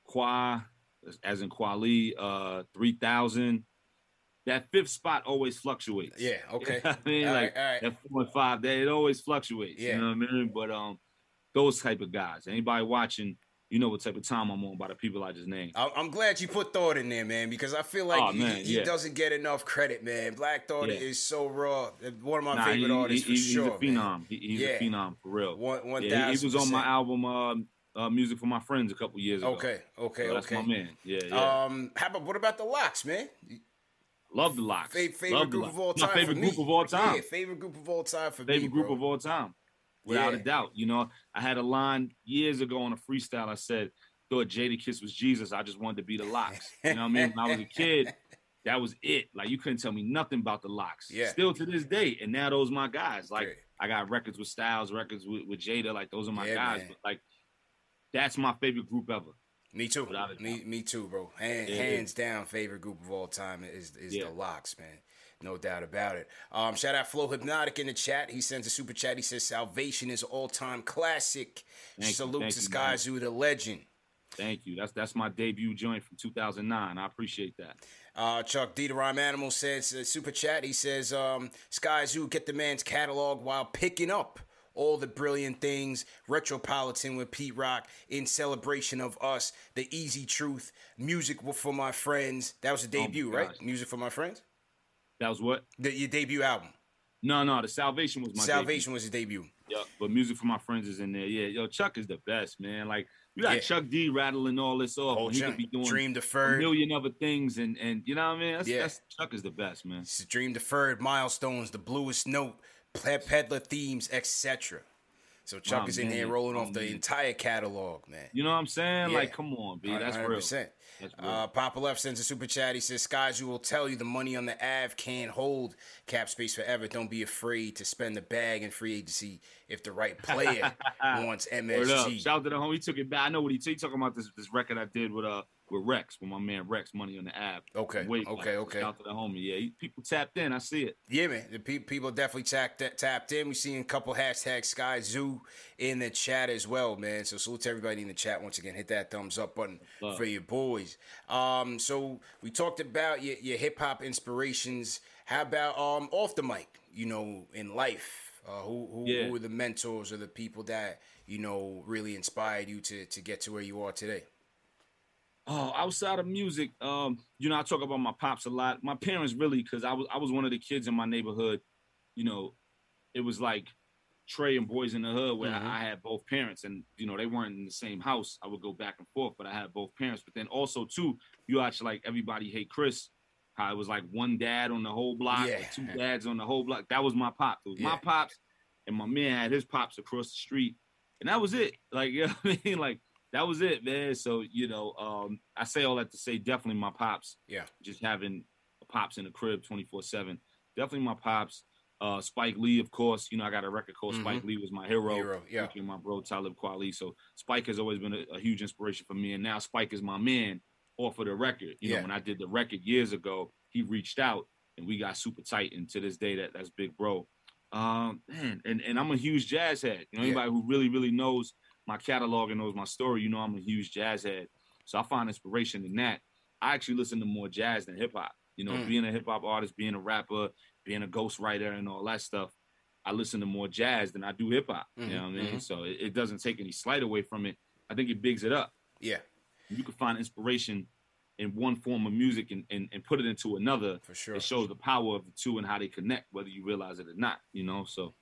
Kwai, as in Kweli, uh, three thousand. That fifth spot always fluctuates. Yeah, okay. You know I mean, all like right, right. that four and five, that it always fluctuates. Yeah. You know what I mean? But um, those type of guys. Anybody watching, you know what type of time I'm on by the people I just named. I'm glad you put Thought in there, man, because I feel like oh, he, man, he yeah. doesn't get enough credit, man. Black Thought yeah. is so raw. One of my nah, favorite he, artists he, for he's sure. He's a phenom. Man. He, he's yeah. a phenom for real. One, one yeah, thousand. He was on my album. Uh, Uh, music for my friends a couple years ago. Okay, okay, so that's okay. That's my man. Yeah, yeah. Um, how about what about the Lox, man? Love the Lox. Fav- favorite Love group Lox. of all time. My favorite for group me. of all time. Yeah, favorite group of all time for favorite me. Favorite group bro. of all time, without yeah. a doubt. You know, I had a line years ago on a freestyle. I said, "Thought Jadakiss was Jesus. I just wanted to be the Lox." You know what I mean? When I was a kid, that was it. Like, you couldn't tell me nothing about the Lox. Yeah. Still to this day, and now those my guys. Like Great. I got records with Styles, records with, with Jada. Like those are my yeah, guys. Man. But like. That's my favorite group ever. Me too. Me, me too, bro. Hand, yeah, hands yeah. down, favorite group of all time is is yeah. the Lox, man. No doubt about it. Um, shout out Flo Hypnotic in the chat. He sends a super chat. He says, "Salvation is all time classic." Thank Salute you, to Sky Zoo, the legend. Thank you. That's that's my debut joint from two thousand nine. I appreciate that. Uh, Chuck D. The Rhyme Animal says, uh, super chat, he says, um, Sky Zoo, get the man's catalog while picking up all the brilliant things. Retropolitan with Pete Rock in celebration of us. The Easy Truth. Music for My Friends. That was the debut, oh right? Music for My Friends? That was what? The, your debut album. No, no, the Salvation was my Salvation debut. was his debut. Yep, but Music for My Friends is in there. Yeah, yo, Chuck is the best, man. Like, you got yeah. Chuck D rattling all this off. Oh, he could be doing Dream Deferred, a million other things, and and you know what I mean? That's, yeah. that's Chuck is the best, man. It's Dream Deferred, Milestones, The Bluest Note, Peddler Themes, et cetera. So Chuck oh, is in man. here rolling oh, off the man. entire catalog, man. You know what I'm saying? Yeah. Like, come on, B. That's real. one hundred percent. That's real. Uh, Papa Left sends a super chat. He says, Skies, you will tell you the money on the Av can't hold cap space forever. Don't be afraid to spend the bag in free agency if the right player wants M S G. Shout out to the homie. He took it back. I know what he took. He talking about this, this record I did with uh with Rex, with my man Rex, Money on the Av. Okay, Wait, okay, like, okay. Shout out to the homie. Yeah, he, people tapped in. I see it. Yeah, man. The pe- people definitely tapped, tapped in. We seeing a couple hashtags Sky Zoo in the chat as well, man. So salute to everybody in the chat. Once again, hit that thumbs up button Love. for your boys. Um, so we talked about your, your hip-hop inspirations. How about um off the mic, you know, in life? Uh, who who, yeah. who were the mentors or the people that, you know, really inspired you to to get to where you are today? Oh, outside of music, um, you know, I talk about my pops a lot. My parents really, because I was I was one of the kids in my neighborhood. You know, it was like Trey and Boys in the Hood, where mm-hmm. I, I had both parents, and you know they weren't in the same house. I would go back and forth, but I had both parents. But then also too, you actually like Everybody Hate Chris. How it was like one dad on the whole block, yeah. two dads on the whole block. That was my pops. It was yeah. my pops, and my man had his pops across the street, and that was it. Like you know what I mean, like. That was it, man. So, you know, um, I say all that to say definitely my pops. Yeah. Just having pops in the crib twenty-four seven. Definitely my pops. Uh, Spike Lee, of course. You know, I got a record called mm-hmm. Spike Lee was my hero. Hero, yeah. My bro, Talib Kweli. So Spike has always been a, a huge inspiration for me. And now Spike is my man off of the record. You yeah. know, when I did the record years ago, he reached out and we got super tight. And to this day, that that's big bro. Um, man, and, and I'm a huge jazz head. You know, anybody yeah. who really, really knows my catalog and knows my story, you know I'm a huge jazz head. So I find inspiration in that. I actually listen to more jazz than hip-hop. You know, mm. being a hip-hop artist, being a rapper, being a ghostwriter and all that stuff, I listen to more jazz than I do hip-hop. Mm-hmm. You know what I mean? Mm-hmm. So it, it doesn't take any slight away from it. I think it bigs it up. Yeah. You can find inspiration in one form of music and, and, and put it into another. For sure. It shows the power of the two and how they connect, whether you realize it or not, you know, so.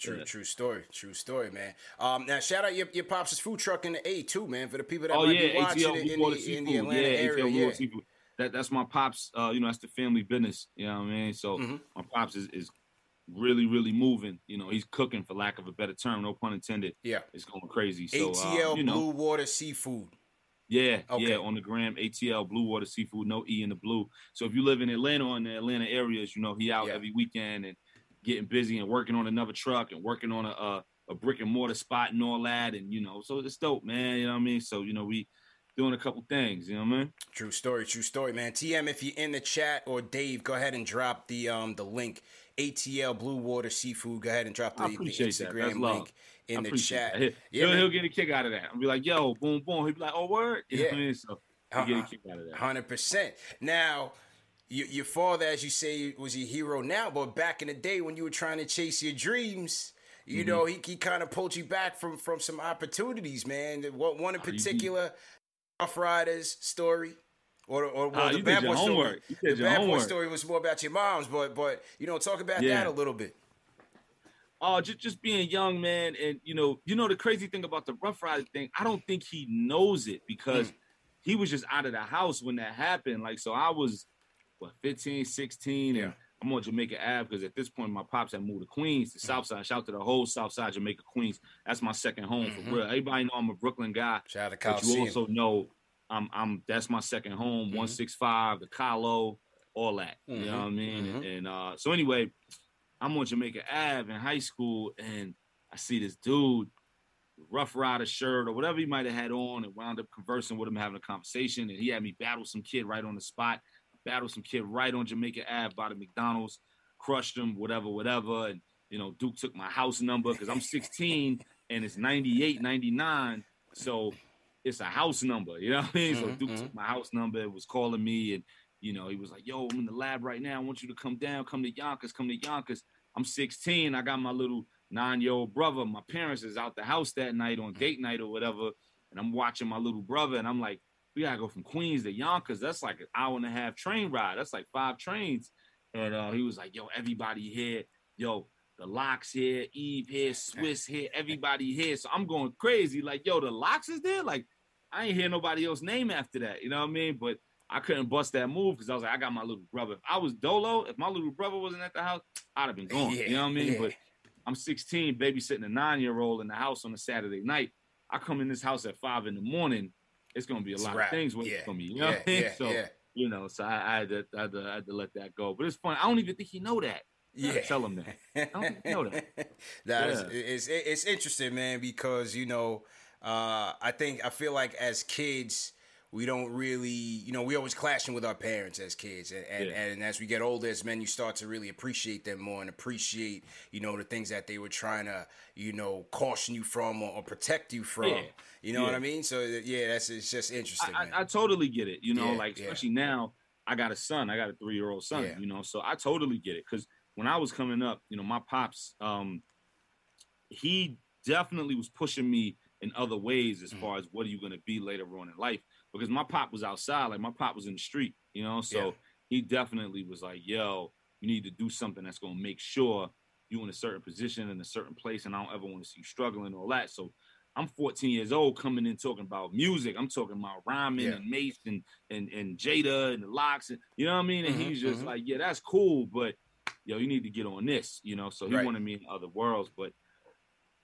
True, yeah. true story, true story, man. Um, now shout out your, your pops' food truck in the A too, man, for the people that oh, might yeah, be watching it in the, in the Atlanta yeah, area. Yeah. That that's my pops. Uh, you know, that's the family business. You know what I mean? So mm-hmm. my pops is, is really, really moving. You know, he's cooking, for lack of a better term, no pun intended. Yeah, it's going crazy. So A T L uh, you know, Blue Water Seafood. Yeah, okay. yeah, on the gram, A T L Blue Water Seafood, no E in the blue. So if you live in Atlanta or in the Atlanta areas, you know he out yeah. every weekend and getting busy and working on another truck and working on a, a a brick and mortar spot and all that. And, you know, so it's dope, man. You know what I mean? So, you know, we doing a couple things, you know what I mean? True story. True story, man. T M, if you're in the chat, or Dave, go ahead and drop the um the link. A T L Blue Water Seafood. Go ahead and drop the, the Instagram link in the chat. He'll, yeah, he'll, he'll get a kick out of that. I'll be like, yo, boom, boom. He'll be like, oh, word. You yeah. know what I mean? So he'll uh-uh. get a kick out of that. one hundred percent. Now, your father, as you say, was your hero now, but back in the day when you were trying to chase your dreams, you mm-hmm. know, he, he kind of pulled you back from, from some opportunities, man. What one in particular, Rough Riders story, or or well, uh, the Bad Boy homework. story. The Bad homework. Boy story was more about your mom's, but but you know, talk about yeah. that a little bit. Oh, uh, just just being young, man, and you know, you know, the crazy thing about the Rough Rider thing, I don't think he knows it because mm. he was just out of the house when that happened. Like, so I was. What, fifteen, sixteen, yeah. and I'm on Jamaica Ave because at this point my pops had moved to Queens, the mm-hmm. South Side. Shout out to the whole South Side, Jamaica, Queens. That's my second home mm-hmm. for real. Everybody know I'm a Brooklyn guy. Shout out to Kyle. But you also know I'm I'm that's my second home, mm-hmm. one sixty-five, the Colo, all that. Mm-hmm. You know what I mean? Mm-hmm. And, and uh, so anyway, I'm on Jamaica Ave in high school, and I see this dude, Rough Rider shirt or whatever he might have had on, and wound up conversing with him, having a conversation, and he had me battle some kid right on the spot. Battled some kid right on Jamaica Ave by the McDonald's, crushed him, whatever, whatever. And, you know, Duke took my house number because I'm sixteen and it's ninety-eight, ninety-nine. So it's a house number, you know what I mean? Mm-hmm, so Duke mm-hmm. took my house number, was calling me, and, you know, he was like, yo, I'm in the lab right now. I want you to come down, come to Yonkers, come to Yonkers. I'm sixteen. I got my little nine-year-old brother. My parents is out the house that night on date night or whatever, and I'm watching my little brother, and I'm like, we got to go from Queens to Yonkers. That's like an hour and a half train ride. That's like five trains. And uh, he was like, yo, everybody here. Yo, the Lox here, Eve here, Swiss here, everybody here. So I'm going crazy. Like, yo, the Lox is there? Like, I ain't hear nobody else's name after that. You know what I mean? But I couldn't bust that move because I was like, I got my little brother. If I was Dolo, if my little brother wasn't at the house, I'd have been gone. Yeah, you know what I mean? Yeah. But I'm sixteen, babysitting a nine-year-old in the house on a Saturday night. I come in this house at five in the morning. It's going to be a it's lot right. of things waiting yeah. for me. You know yeah, what I mean? Yeah, so, yeah. you know, so I, I, had to, I, had to, I had to let that go. But it's funny. I don't even think he know that. Yeah, tell him that. I don't know that. nah, yeah. it's, it's it's interesting, man, because you know, uh, I think I feel like as kids we don't really, you know, we always clashing with our parents as kids, and and, yeah. and as we get older as men, you start to really appreciate them more and appreciate, you know, the things that they were trying to, you know, caution you from or, or protect you from. Yeah. You know yeah. what I mean? So yeah, that's it's just interesting. I, man. I, I totally get it. You know, yeah, like especially yeah. now, I got a son. I got a three-year-old son. Yeah. You know, so I totally get it because. When I was coming up, you know, my pops, um, he definitely was pushing me in other ways as mm-hmm. far as what are you going to be later on in life? Because my pop was outside, like my pop was in the street, you know? So yeah. he definitely was like, yo, you need to do something that's going to make sure you're in a certain position in a certain place. And I don't ever want to see you struggling and all that. So I'm fourteen years old coming in talking about music. I'm talking about rhyming yeah. and Mason and, and, and Jada and the Lox. And, you know what I mean? And mm-hmm, he's just mm-hmm. like, yeah, that's cool. But yo, you need to get on this, you know? So he right. wanted me in other worlds, but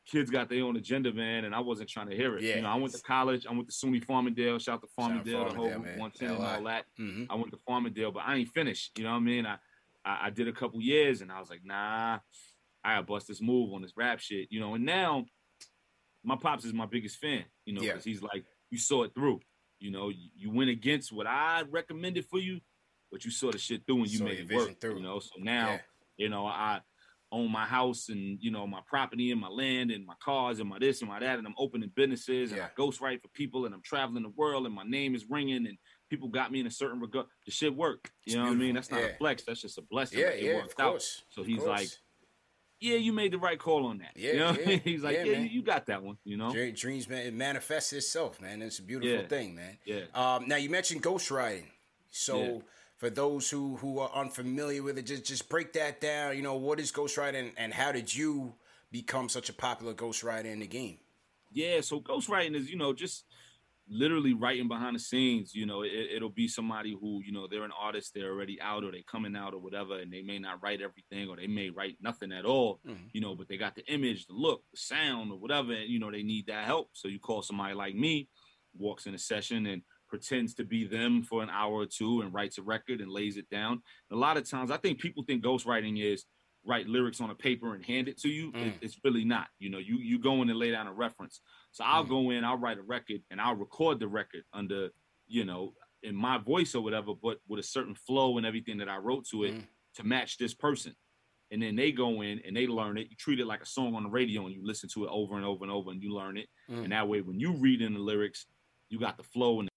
kids got their own agenda, man, and I wasn't trying to hear it. Yeah. You know, I went to college. I went to SUNY Farmingdale. Shout out to Farmingdale, the whole one ten and all that. Mm-hmm. I went to Farmingdale, but I ain't finished. You know what I mean? I, I, I did a couple years, and I was like, nah, I gotta bust this move on this rap shit, you know? And now my pops is my biggest fan, you know, because yeah. he's like, you saw it through. You know, you, you went against what I recommended for you, but you saw the shit through and you saw made it work, through. You know? So now... Yeah. You know, I own my house and, you know, my property and my land and my cars and my this and my that. And I'm opening businesses and yeah. I ghostwrite for people and I'm traveling the world and my name is ringing and people got me in a certain regard. The shit worked. You know what I mean? That's not yeah. a flex. That's just a blessing. Yeah, like, it yeah, worked of course. Out. So of he's course. Like, yeah, you made the right call on that. Yeah, you know what yeah. I mean? He's like, yeah, yeah you got that one, you know? Dreams, man, it manifests itself, man. It's a beautiful yeah. thing, man. Yeah. Um, now, you mentioned ghostwriting. So... Yeah. For those who, who are unfamiliar with it, just, just break that down. You know, what is ghostwriting and, and how did you become such a popular ghostwriter in the game? Yeah, so ghostwriting is, you know, just literally writing behind the scenes. You know, it, it'll be somebody who, you know, they're an artist, they're already out or they're coming out or whatever, and they may not write everything or they may write nothing at all, mm-hmm. you know, but they got the image, the look, the sound or whatever, and, you know, they need that help. So you call somebody like me, walks in a session and pretends to be them for an hour or two and writes a record and lays it down. And a lot of times I think people think ghostwriting is write lyrics on a paper and hand it to you. Mm. It, it's really not. You know, you you go in and lay down a reference. So I'll mm. go in, I'll write a record and I'll record the record under, you know, in my voice or whatever, but with a certain flow and everything that I wrote to it mm. to match this person. And then they go in and they learn it. You treat it like a song on the radio and you listen to it over and over and over and you learn it. Mm. And that way when you read in the lyrics, you got the flow and the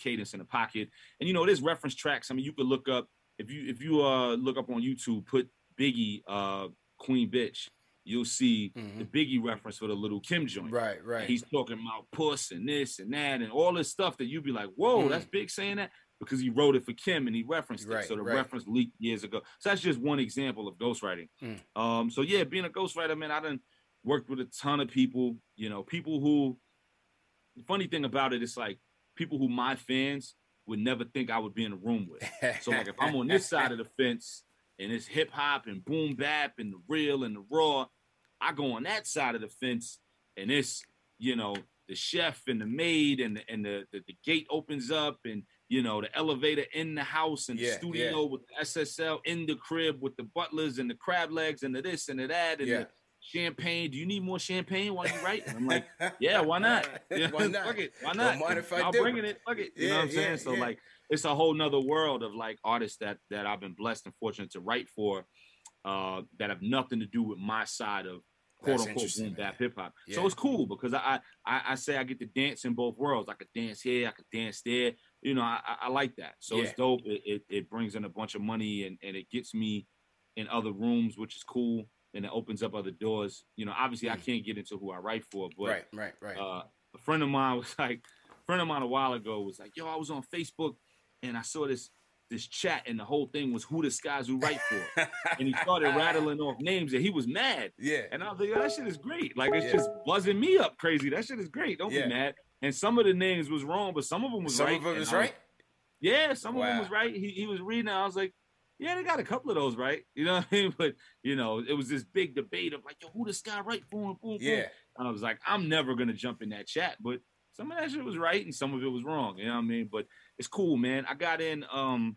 cadence in the pocket. And you know, there's reference tracks. I mean, you could look up if you if you uh look up on YouTube, put Biggie uh Queen Bitch, you'll see mm-hmm. the Biggie reference for the Little Kim joint. Right, right. And he's talking about puss and this and that and all this stuff that you'd be like, whoa, mm. that's Big saying that because he wrote it for Kim and he referenced right, it. So the right. reference leaked years ago. So that's just one example of ghostwriting. Mm. Um so yeah, being a ghostwriter, man, I done worked with a ton of people, you know, people who the funny thing about it, it's like people who my fans would never think I would be in a room with. So, like, if I'm on this side of the fence and it's hip-hop and boom bap and the real and the raw, I go on that side of the fence and it's, you know, the chef and the maid and the, and the, the, the gate opens up and, you know, the elevator in the house and yeah, the studio yeah. with the S S L in the crib with the butlers and the crab legs and the this and the that and yeah. the champagne. Do you need more champagne while you write? And I'm like, yeah, why not? Yeah, why not? Fuck it. Why not? Don't mind if I I'm bringing it. Fuck it. You yeah, know what I'm yeah, saying? So yeah. like, it's a whole nother world of like artists that, that I've been blessed and fortunate to write for, uh, that have nothing to do with my side of quote That's unquote boom bap hip hop. Yeah. So it's cool because I, I I say I get to dance in both worlds. I could dance here, I could dance there. You know, I, I like that. So yeah. it's dope. It, it it brings in a bunch of money and, and it gets me in other rooms, which is cool, and it opens up other doors. You know, obviously mm. I can't get into who I write for, but right, right, right. Uh, a friend of mine was like, a friend of mine a while ago was like, yo, I was on Facebook and I saw this this chat and the whole thing was who the Sky Zoo write for. And he started rattling off names and he was mad. Yeah. And I was like, yo, that shit is great. Like, it's yeah. just buzzing me up crazy. That shit is great. Don't yeah. be mad. And some of the names was wrong, but some of them was some right. Some of them was right? Yeah, some wow. of them was right. He, he was reading it. I was like, yeah, they got a couple of those right. You know what I mean? But, you know, it was this big debate of like, yo, who this guy right for? Boom, boom. Yeah. And I was like, I'm never going to jump in that chat. But some of that shit was right and some of it was wrong. You know what I mean? But it's cool, man. I got in, um,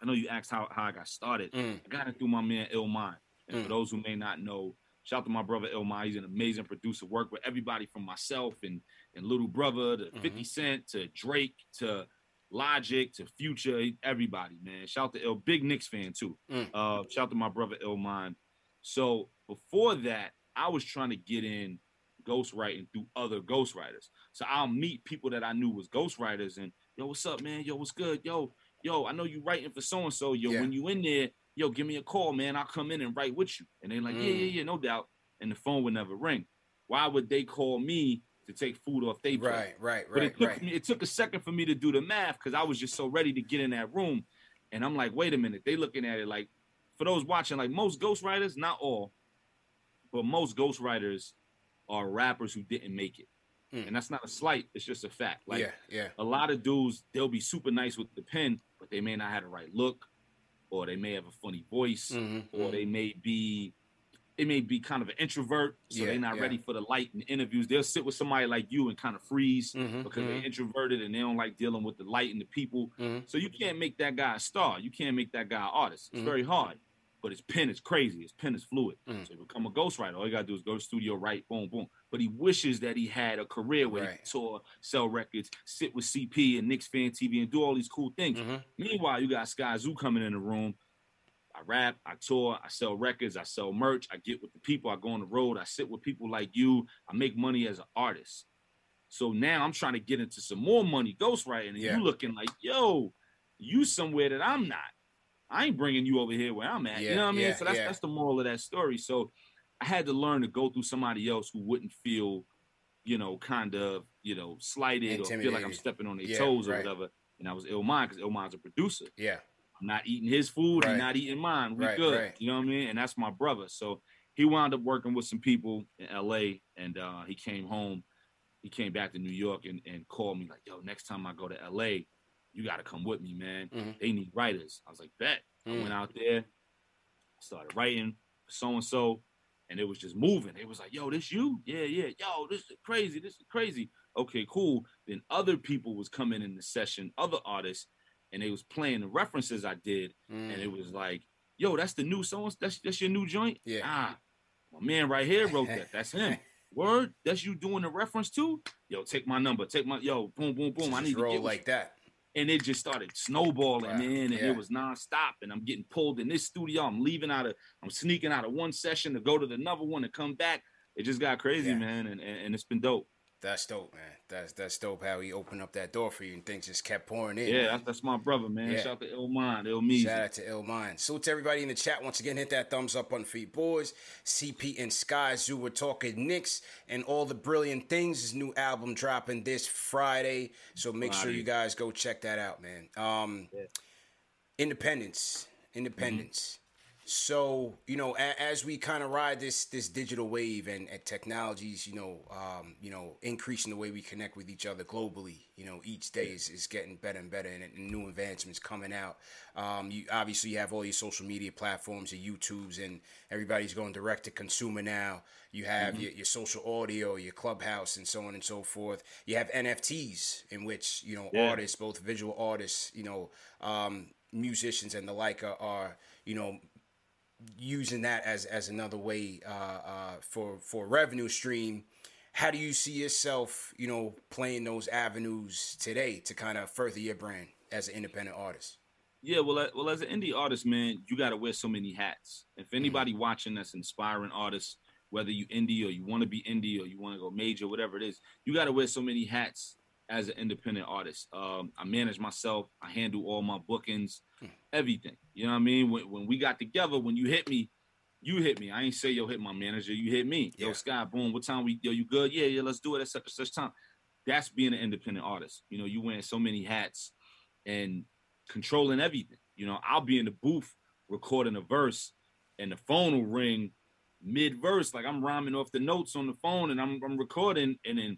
I know you asked how, how I got started. Mm. I got in through my man, Ilmind. And mm. for those who may not know, shout out to my brother, Ilmind. He's an amazing producer. Worked with everybody from myself and and Little Brother to mm-hmm. fifty Cent to Drake to Logic to Future, everybody, man. Shout out to Il. Big Knicks fan, too. Mm. Uh, shout out to my brother, Ilmind. So before that, I was trying to get in ghostwriting through other ghostwriters. So I'll meet people that I knew was ghostwriters and, yo, what's up, man? Yo, what's good? Yo, yo, I know you writing for so-and-so. Yo, yeah. when you in there, yo, give me a call, man. I'll come in and write with you. And they're like, mm. yeah, yeah, yeah, no doubt. And the phone would never ring. Why would they call me to take food off they plate? Right, right, right. But it took, right. me, it took a second for me to do the math because I was just so ready to get in that room. And I'm like, wait a minute. They looking at it like, for those watching, like most ghostwriters, not all, but most ghostwriters are rappers who didn't make it. Mm. And that's not a slight. It's just a fact. Like yeah, yeah. a lot of dudes, they'll be super nice with the pen, but they may not have the right look, or they may have a funny voice, mm-hmm, or mm-hmm. they may be... They may be kind of an introvert, so yeah, they're not yeah. ready for the light in the interviews. They'll sit with somebody like you and kind of freeze mm-hmm, because mm-hmm. they're introverted and they don't like dealing with the light and the people. Mm-hmm. So you can't make that guy a star. You can't make that guy an artist. It's mm-hmm. very hard, but his pen is crazy. His pen is fluid. Mm-hmm. So you become a ghostwriter. All you got to do is go to the studio, write, boom, boom. But he wishes that he had a career where right. he tour, sell records, sit with C P and Knicks Fan T V and do all these cool things. Mm-hmm. Meanwhile, you got Sky Zoo coming in the room. I rap, I tour, I sell records, I sell merch, I get with the people, I go on the road, I sit with people like you, I make money as an artist. So now I'm trying to get into some more money ghostwriting, and yeah. you looking like, yo, you somewhere that I'm not. I ain't bringing you over here where I'm at. Yeah, you know what I yeah, mean? So that's, yeah. that's the moral of that story. So I had to learn to go through somebody else who wouldn't feel, you know, kind of, you know, slighted or feel like I'm stepping on their yeah, toes or right. whatever. And I was Ilmind because Illmind's a producer. Yeah. I'm not eating his food. Right. He's not eating mine. We right, good. Right. You know what I mean? And that's my brother. So he wound up working with some people in L A and uh, he came home. He came back to New York and, and called me like, yo, next time I go to L A, you got to come with me, man. Mm-hmm. They need writers. I was like, bet. Mm-hmm. I went out there, started writing for so-and-so, and it was just moving. It was like, yo, this you? Yeah, yeah. Yo, this is crazy. This is crazy. Okay, cool. Then other people was coming in the session, other artists, and they was playing the references I did, mm. and it was like, yo, that's the new song? That's, that's your new joint? Yeah. Ah, my man right here wrote that. That's him. Word? That's you doing the reference too? Yo, take my number. Take my, yo, boom, boom, boom. Just I need to roll like you. That. And it just started snowballing, wow. man, and yeah. it was nonstop, and I'm getting pulled in this studio. I'm leaving out of, I'm sneaking out of one session to go to the another one to come back. It just got crazy, yeah. man, and, and, and it's been dope. That's dope, man. That's that's dope how he opened up that door for you and things just kept pouring in. Yeah, that's, that's my brother, man. Yeah. Shout out to Ilmind, Ilmind. Shout out to Ilmind. So to everybody in the chat, once again, hit that thumbs up on Feet Boys, C P and Sky Zoo. We're talking Knicks and all the brilliant things. His new album dropping this Friday, so make Friday. sure you guys go check that out, man. Um, yeah. Independence, independence. Mm-hmm. So, you know, a, as we kind of ride this this digital wave and, and technologies, you know, um, you know, increasing the way we connect with each other globally, you know, each day is, is getting better and better and, and new advancements coming out. Um, you obviously you have all your social media platforms, your YouTubes, and everybody's going direct to consumer now. You have mm-hmm. your, your social audio, your Clubhouse, and so on and so forth. You have N F Ts in which, you know, yeah. artists, both visual artists, you know, um, musicians and the like are, are you know, using that as, as another way uh, uh, for for revenue stream. How do you see yourself, you know, playing those avenues today to kind of further your brand as an independent artist? Yeah, well, well, as an indie artist, man, you got to wear so many hats. If anybody mm-hmm. watching that's an aspiring artist, whether you indie or you want to be indie or you want to go major, whatever it is, you got to wear so many hats as an independent artist. Um, I manage myself. I handle all my bookings, everything. You know what I mean? When, when we got together, when you hit me, you hit me. I ain't say, yo, hit my manager. You hit me. Yeah. Yo, Sky, boom, what time we, yo, you good? Yeah, yeah, let's do it at such, such time. That's being an independent artist. You know, you wearing so many hats and controlling everything. You know, I'll be in the booth recording a verse and the phone will ring mid-verse. Like, I'm rhyming off the notes on the phone and I'm, I'm recording, and then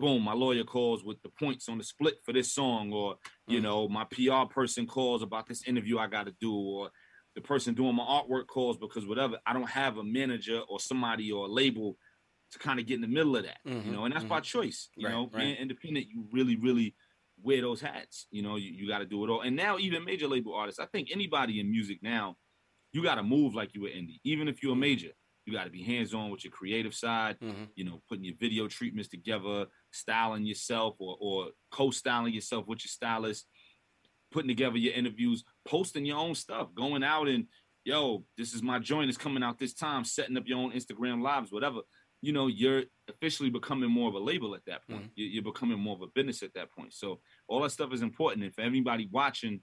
boom, my lawyer calls with the points on the split for this song, or, you mm. know, my P R person calls about this interview I got to do, or the person doing my artwork calls because whatever. I don't have a manager or somebody or a label to kind of get in the middle of that, mm-hmm, you know, and that's mm-hmm. by choice. You right, know, right. Being independent, you really, really wear those hats. You know, you, you got to do it all. And now even major label artists, I think anybody in music now, you got to move like you were indie. Even if you're a major, you got to be hands-on with your creative side, mm-hmm. you know, putting your video treatments together, styling yourself or or co-styling yourself with your stylist, putting together your interviews, posting your own stuff, going out and, yo, this is my joint, it's coming out this time, setting up your own Instagram lives, whatever. You know, you're officially becoming more of a label at that point. Mm-hmm. You're becoming more of a business at that point. So all that stuff is important. And for everybody watching,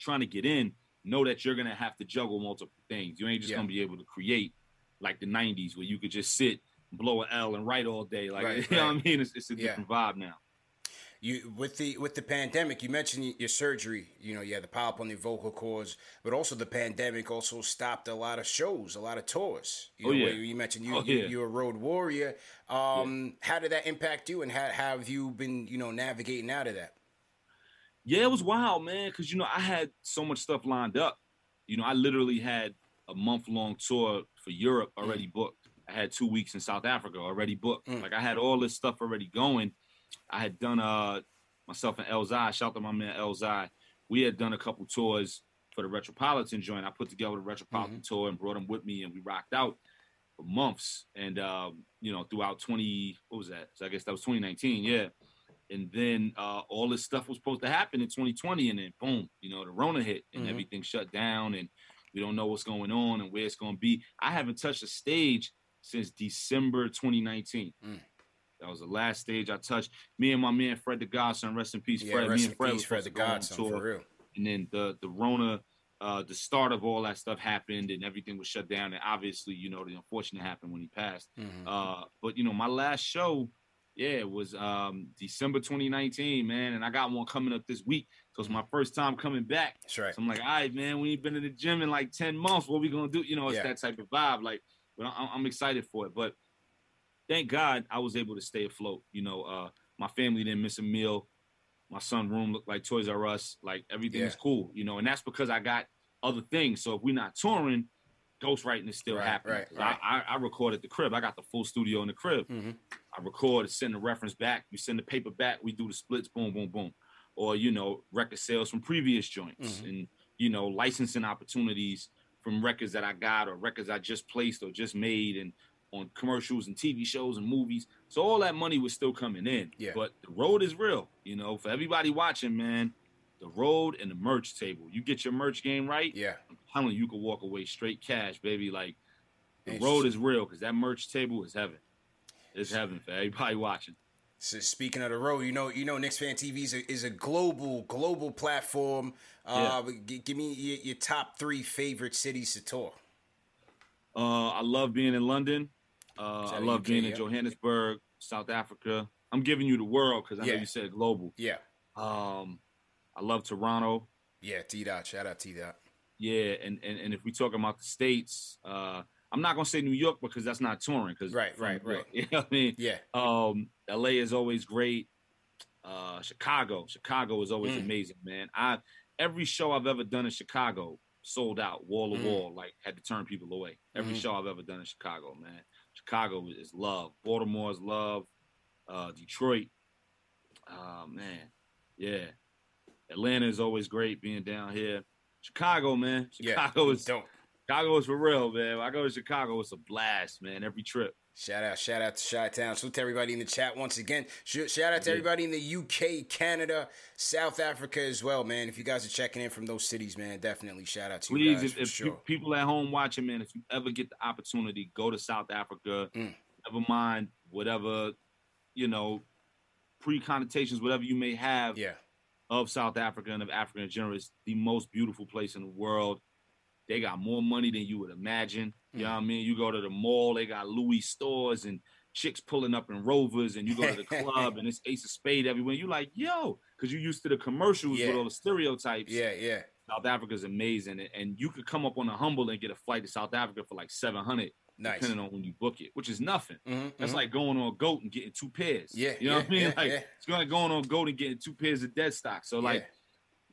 trying to get in, know that you're going to have to juggle multiple things. You ain't just yeah. going to be able to create like the nineties where you could just sit, blow an L and write all day. Like, right, you know right. what I mean? It's, it's a different yeah. vibe now. You with the with the pandemic, you mentioned your surgery. You know, you had the polyp on your vocal cords, but also the pandemic also stopped a lot of shows, a lot of tours. You oh, know, yeah. You mentioned you, oh, you yeah. you're a road warrior. Um, yeah. How did that impact you, and how, how have you been, you know, navigating out of that? Yeah, it was wild, man. Because you know, I had so much stuff lined up. You know, I literally had a month long tour for Europe already mm. booked. I had two weeks in South Africa already booked. Mm. Like, I had all this stuff already going. I had done uh, myself and Elzai, shout out to my man Elzai. We had done a couple tours for the Retropolitan joint. I put together the Retropolitan mm-hmm. tour and brought them with me, and we rocked out for months. And um, you know, throughout twenty, what was that? So I guess that was twenty nineteen, yeah. And then uh, all this stuff was supposed to happen in twenty twenty, and then boom, you know, the Rona hit and mm-hmm. everything shut down, and we don't know what's going on and where it's going to be. I haven't touched a stage since December twenty nineteen. Mm. That was the last stage I touched. Me and my man Fred the Godson, rest in peace, yeah, Fred. Rest me and Fred, in peace, Fred the Godson, for real. And then the the Rona, uh, the start of all that stuff happened, and everything was shut down. And obviously, you know, the unfortunate happened when he passed. Mm-hmm. Uh, but you know, my last show, yeah, it was um, December twenty nineteen, man. And I got one coming up this week. So it's my first time coming back. That's right. So I'm like, all right, man, we ain't been in the gym in like ten months. What we gonna do? You know, it's yeah. that type of vibe. Like, but I- I'm excited for it, but. Thank God I was able to stay afloat. You know, uh, my family didn't miss a meal. My son's room looked like Toys R Us. Like, everything yeah. was cool, you know, and that's because I got other things. So if we're not touring, ghostwriting is still right, happening. Right, right. I, I, I record at the crib. I got the full studio in the crib. Mm-hmm. I record, send the reference back. We send the paper back. We do the splits, boom, boom, boom. Or, you know, record sales from previous joints mm-hmm. and, you know, licensing opportunities from records that I got or records I just placed or just made and on commercials and T V shows and movies. So all that money was still coming in. Yeah. But the road is real. You know, for everybody watching, man, the road and the merch table. You get your merch game right, yeah. I'm telling you, you can walk away straight cash, baby. Like, the road is real because that merch table is heaven. It's heaven for everybody watching. So speaking of the road, you know, you know, Knicks Fan T V is a, is a global, global platform. Uh, yeah. g- give me your, your top three favorite cities to tour. Uh, I love being in London. Uh, I love U K, being in yeah. Johannesburg, South Africa. I'm giving you the world because I yeah. know you said global. Yeah. Um, I love Toronto. Yeah, T-Dot. Shout out T-Dot. Yeah, and, and, and if we're talking about the States, uh, I'm not going to say New York because that's not touring. Cause right, right, right. You know what I mean? Yeah. Um, L A is always great. Uh, Chicago. Chicago is always mm. amazing, man. I Every show I've ever done in Chicago sold out, wall to mm. wall, like had to turn people away. Every mm. show I've ever done in Chicago, man. Chicago is love. Baltimore is love. Uh, Detroit. Oh, man. Yeah. Atlanta is always great being down here. Chicago, man. Chicago yeah, is dope. Chicago is for real, man. I go to Chicago, it's a blast, man, every trip. Shout out, shout out to Chi-Town. Salute to everybody in the chat once again. Shout out to everybody in the U K, Canada, South Africa as well, man. If you guys are checking in from those cities, man, definitely shout out to Please, you guys. Please, if, if sure. people at home watching, man, if you ever get the opportunity, go to South Africa. Mm. Never mind whatever, you know, pre-connotations, whatever you may have yeah. of South Africa and of Africa in general. It's the most beautiful place in the world. They got more money than you would imagine. You know what I mean? You go to the mall, they got Louis stores and chicks pulling up in Rovers, and you go to the club and it's Ace of Spades everywhere. You like, yo, because you're used to the commercials yeah. with all the stereotypes. Yeah, yeah. South Africa's amazing. And you could come up on the humble and get a flight to South Africa for like seven hundred dollars, nice. Depending on when you book it, which is nothing. Mm-hmm, That's mm-hmm. like going on GOAT and getting two pairs. Yeah, You know yeah, what I mean? Yeah, like yeah. It's like going on GOAT and getting two pairs of dead stock. So like, yeah.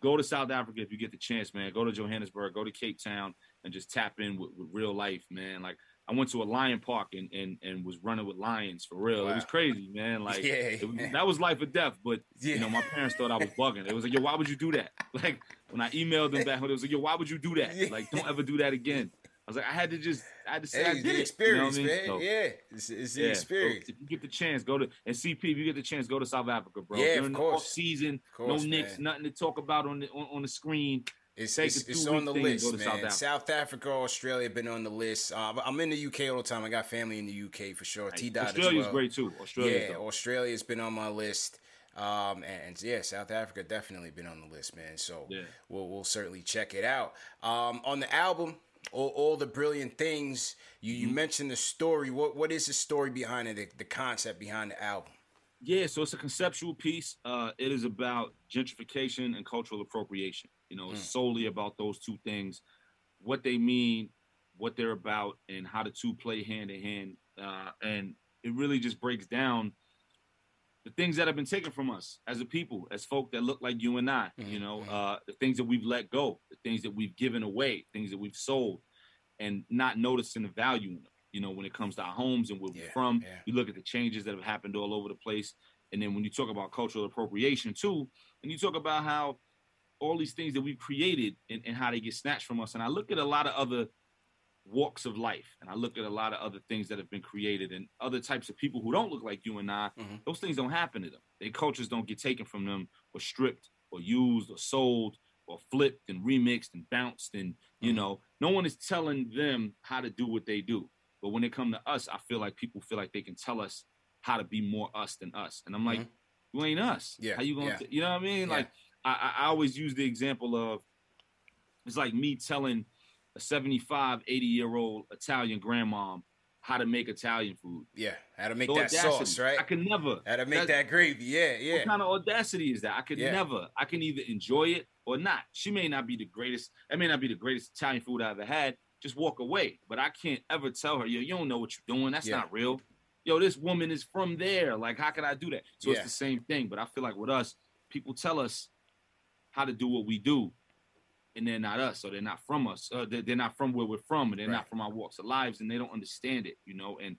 go to South Africa if you get the chance, man. Go to Johannesburg, go to Cape Town, and just tap in with, with real life, man. Like, I went to a lion park and and, and was running with lions for real. Wow. It was crazy, man. Like, yeah, it was, that was life or death. But, yeah. you know, my parents thought I was bugging. It was like, yo, why would you do that? Like, when I emailed them back, it was like, yo, why would you do that? Like, don't ever do that again. I was like, I had to just, I had to say hey, I did the experience, it. You know what I mean? man. So, yeah, it's, it's the yeah. experience. So if you get the chance, go to, and C P, if you get the chance, go to South Africa, bro. Yeah, During of course. Season, of course, no Knicks, man. Nothing to talk about on the on, on the screen. It's, it's, it's on the list, man. South Africa. South Africa, Australia have been on the list. Uh, I'm in the U K all the time. I got family in the U K for sure. Hey, T-Dot Australia's well. great too. Australia, yeah, Australia's been on my list. Um, and, and yeah, South Africa definitely been on the list, man. So yeah. we'll we'll certainly check it out. Um, on the album. All, all the brilliant things you, you mm-hmm. mentioned the story. What what is the story behind it? The, the concept behind the album? Yeah, so it's a conceptual piece. Uh, it is about gentrification and cultural appropriation. You know, mm. it's solely about those two things, what they mean, what they're about, and how the two play hand in hand. Uh, and it really just breaks down the things that have been taken from us as a people, as folk that look like you and I, mm-hmm. you know, uh, the things that we've let go, the things that we've given away, things that we've sold, and not noticing the value in them, you know, when it comes to our homes and where yeah, we're from. Yeah. You look at the changes that have happened all over the place. And then when you talk about cultural appropriation, too, and you talk about how all these things that we've created and, and how they get snatched from us. And I look at a lot of other walks of life, and I look at a lot of other things that have been created and other types of people who don't look like you and I. Mm-hmm. Those things don't happen to them. Their cultures don't get taken from them or stripped or used or sold or flipped and remixed and bounced. And, you mm-hmm. know, no one is telling them how to do what they do. But when they come to us, I feel like people feel like they can tell us how to be more us than us. And I'm like, mm-hmm. you ain't us. Yeah. How you gonna, yeah. t-? You know what I mean? Yeah. Like, I, I always use the example of, it's like me telling a seventy-five, eighty-year-old Italian grandma how to make Italian food. Yeah, how to make the that audacity. Sauce, right? I can never. How to make that, that gravy, yeah, yeah. What kind of audacity is that? I could yeah. never. I can either enjoy it or not. She may not be the greatest. That may not be the greatest Italian food I ever had. Just walk away. But I can't ever tell her, yo, you don't know what you're doing. That's yeah. not real. Yo, this woman is from there. Like, how can I do that? So yeah. it's the same thing. But I feel like with us, people tell us how to do what we do. And they're not us, or they're not from us. Uh, they're, they're not from where we're from, and they're right. not from our walks of lives, and they don't understand it, you know. And